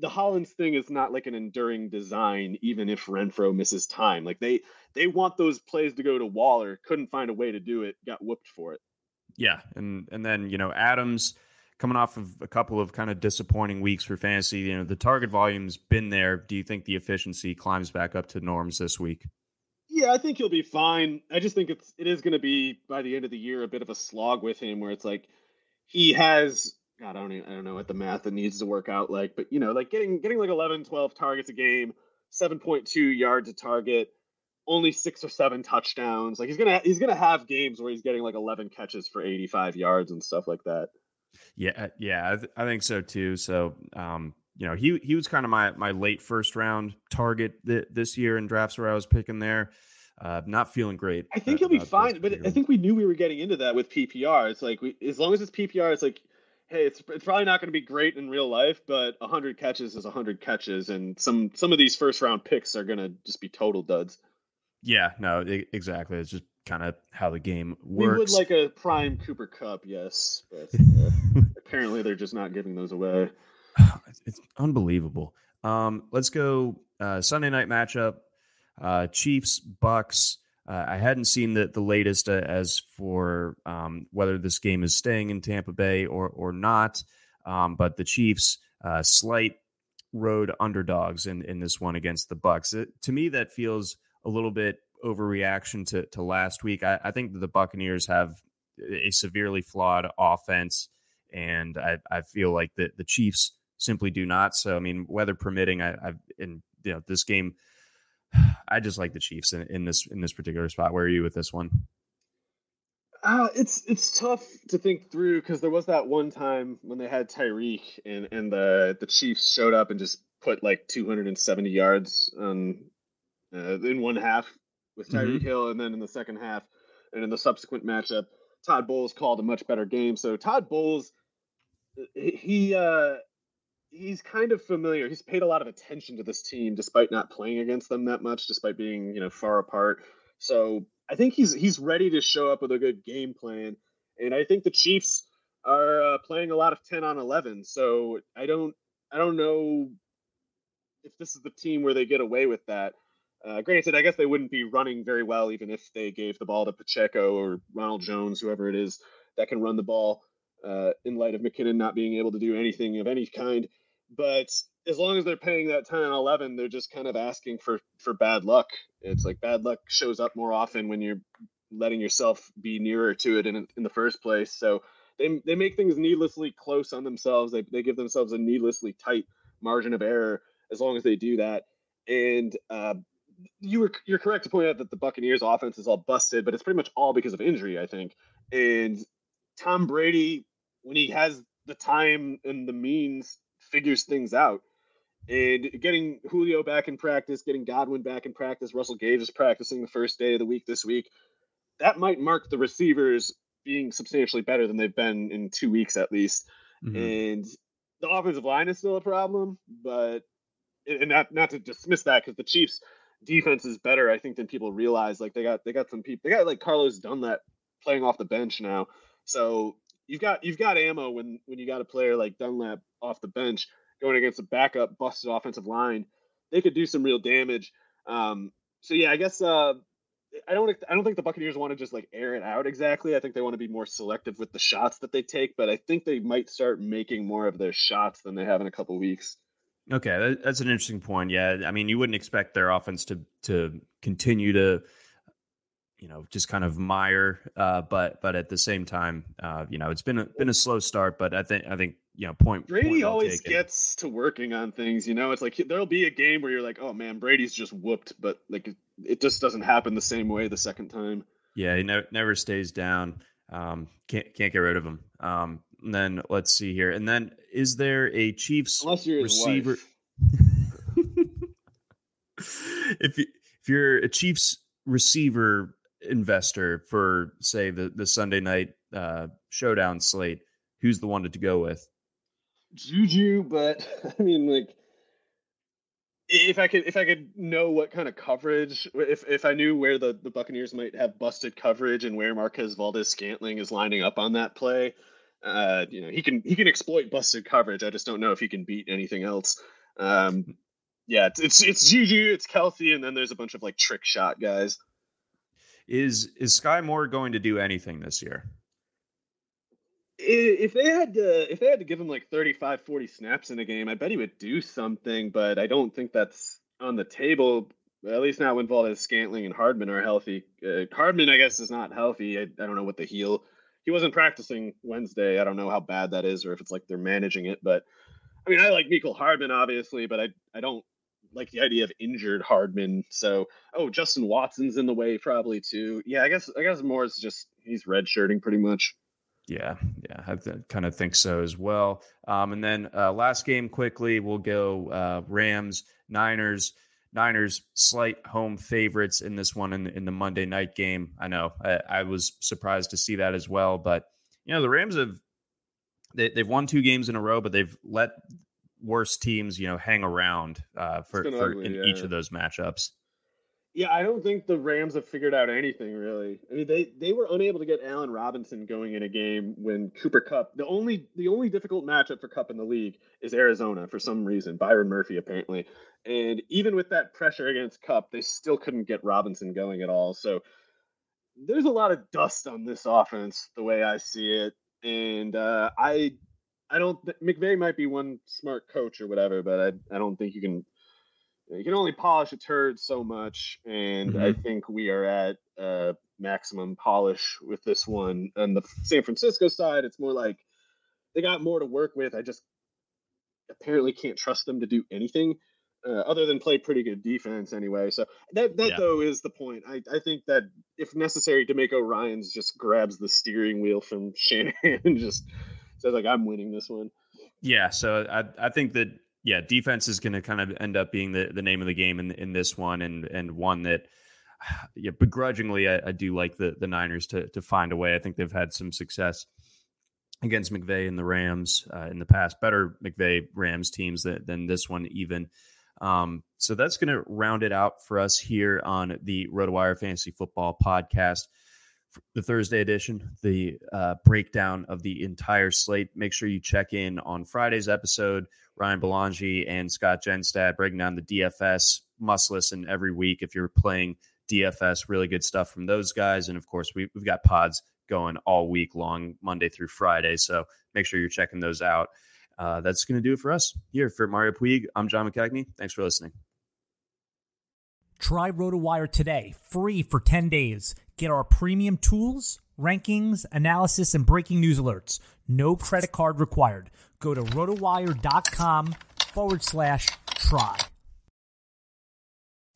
the Hollins thing is not like an enduring design. Even if Renfro misses time, like they they want those plays to go to Waller. Couldn't find a way to do it. Got whooped for it. Yeah, and and then you know Adams. Coming off of a couple of kind of disappointing weeks for fantasy, you know, the target volume's been there. Do you think the efficiency climbs back up to norms this week? Yeah, I think he'll be fine. I just think it's, it is going to be by the end of the year, a bit of a slog with him where it's like, he has, God, I don't even, I don't know what the math that needs to work out. Like, but you know, like getting, getting like eleven, twelve targets a game, seven point two yards a target, only six or seven touchdowns. Like he's going to, he's going to have games where he's getting like eleven catches for eighty-five yards and stuff like that. Yeah, yeah, I, th- I think so too. So, um, you know, he he was kind of my my late first round target th- this year in drafts where I was picking there. Uh, not feeling great. I think he'll be fine, but I think we knew we were getting into that with P P R. It's like we, as long as it's P P R, it's like, hey, it's it's probably not going to be great in real life, but a hundred catches is a hundred catches, and some some of these first round picks are going to just be total duds. Yeah, no, it, exactly. It's just kind of how the game works. We would like a prime Cooper Cup, yes, but uh, apparently they're just not giving those away. It's unbelievable. Um, let's go uh, Sunday night matchup, uh, Chiefs, Bucks. Uh, I hadn't seen the, the latest uh, as for um, whether this game is staying in Tampa Bay or, or not, um, but the Chiefs uh, slight road underdogs in, in this one against the Bucks. It, to me, that feels a little bit overreaction to, to last week. I, I think that the Buccaneers have a severely flawed offense, and I, I feel like the, the Chiefs simply do not. So, I mean, weather permitting, I, I've in you know this game, I just like the Chiefs in, in this in this particular spot. Where are you with this one? Uh, it's it's tough to think through because there was that one time when they had Tyreek and and the the Chiefs showed up and just put like two hundred seventy yards on uh, in one half. With Tyreek mm-hmm. Hill, and then in the second half and in the subsequent matchup, Todd Bowles called a much better game. So Todd Bowles, he uh, he's kind of familiar. He's paid a lot of attention to this team despite not playing against them that much, despite being, you know, far apart. So I think he's he's ready to show up with a good game plan. And I think the Chiefs are uh, playing a lot of ten on eleven. So I don't I don't know if this is the team where they get away with that. Uh, granted, I guess they wouldn't be running very well, even if they gave the ball to Pacheco or Ronald Jones, whoever it is that can run the ball uh, in light of McKinnon not being able to do anything of any kind. But as long as they're paying that ten and eleven, they're just kind of asking for, for bad luck. It's like bad luck shows up more often when you're letting yourself be nearer to it in in the first place. So they they make things needlessly close on themselves. They they give themselves a needlessly tight margin of error as long as they do that. And, uh, You were you're correct to point out that the Buccaneers' offense is all busted, but it's pretty much all because of injury, I think. And Tom Brady, when he has the time and the means, figures things out. And getting Julio back in practice, getting Godwin back in practice, Russell Gage is practicing the first day of the week this week. That might mark the receivers being substantially better than they've been in two weeks at least. Mm-hmm. And the offensive line is still a problem, but and not not to dismiss that because the Chiefs defense is better, I think, than people realize. Like they got, they got some people. They got like Carlos Dunlap playing off the bench now. So you've got you've got ammo when when you got a player like Dunlap off the bench going against a backup busted offensive line. they could do some real damage. Um, so yeah, I guess uh, I don't I don't think the Buccaneers want to just like air it out exactly. I think they want to be more selective with the shots that they take, but I think they might start making more of their shots than they have in a couple weeks. Okay, that's an interesting point. Yeah, I mean, you wouldn't expect their offense to to continue to, you know, just kind of mire, uh, but but at the same time, uh, you know, it's been a, been a slow start. But I think I think you know, point Brady point well always taken. Gets to working on things. You know, it's like there'll be a game where you're like, oh man, Brady's just whooped, but like it just doesn't happen the same way the second time. Yeah, he ne- never stays down. Um, can't can't get rid of him. Um, and then let's see here. And then is there a Chiefs Unless you're his receiver? if you, if you're a Chiefs receiver investor for say the, the Sunday night uh, showdown slate, who's the one to, to go with? Juju, but I mean, like, if I could, if I could know what kind of coverage, if if I knew where the, the Buccaneers might have busted coverage and where Marquez Valdes-Scantling is lining up on that play, uh, you know, he can he can exploit busted coverage. I just don't know if he can beat anything else. Um, yeah, it's, it's it's Juju, it's Kelce, and then there's a bunch of like trick shot guys. Is is Sky Moore going to do anything this year? If they had to, if they had to give him like thirty-five, forty snaps in a game, I bet he would do something. But I don't think that's on the table. At least not when Valdes-Scantling and Hardman are healthy. Uh, Hardman, I guess, is not healthy. I, I don't know what the heel. He wasn't practicing Wednesday. I don't know how bad that is, or if it's like they're managing it. But I mean, I like Michael Hardman obviously, but I I don't like the idea of injured Hardman. So, oh, Justin Watson's in the way probably too. Yeah, I guess I guess Moore's just he's redshirting pretty much. Yeah, yeah, I th- kind of think so as well. Um, and then uh, last game quickly, we'll go uh, Rams, Niners, Niners slight home favorites in this one in the, in the Monday night game. I know I, I was surprised to see that as well, but you know the Rams have they, they've won two games in a row, but they've let worse teams, you know, hang around uh, for, for ugly, in yeah. each of those matchups. Yeah, I don't think the Rams have figured out anything really. I mean, they, they were unable to get Allen Robinson going in a game when Cooper Kupp. The only the only difficult matchup for Kupp in the league is Arizona for some reason. Byron Murphy apparently, and even with that pressure against Kupp, they still couldn't get Robinson going at all. So there's a lot of dust on this offense, the way I see it. And uh, I I don't McVay might be one smart coach or whatever, but I I don't think you can. You can only polish a turd so much, and mm-hmm. I think we are at uh, maximum polish with this one. On the San Francisco side, it's more like they got more to work with. I just apparently can't trust them to do anything uh, other than play pretty good defense anyway. So that, that yeah. though, is the point. I, I think that, if necessary, DeMeco Ryans just grabs the steering wheel from Shanahan and just says, like, I'm winning this one. Yeah, so I I think that Yeah, defense is going to kind of end up being the, the name of the game in in this one, and and one that, yeah, begrudgingly I, I do like the the Niners to to find a way. I think they've had some success against McVay and the Rams uh, in the past, better McVay Rams teams that, than this one even. Um, so that's going to round it out for us here on the RotoWire Fantasy Football Podcast, the Thursday edition, the uh, breakdown of the entire slate. Make sure you check in on Friday's episode. Ryan Belangi and Scott Genstad breaking down the D F S. Must listen every week if you're playing D F S. Really good stuff from those guys. And, of course, we, we've got pods going all week long, Monday through Friday. So make sure you're checking those out. Uh, that's going to do it for us here. For Mario Puig, I'm John McCagney. Thanks for listening. Try RotoWire today, free for ten days. Get our premium tools, rankings, analysis, and breaking news alerts. No credit card required. Go to rotowire.com forward slash try.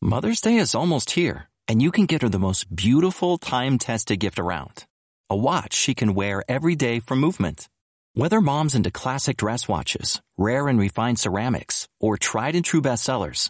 Mother's Day is almost here, and you can get her the most beautiful time-tested gift around. A watch she can wear every day from Movement. Whether mom's into classic dress watches, rare and refined ceramics, or tried-and-true bestsellers,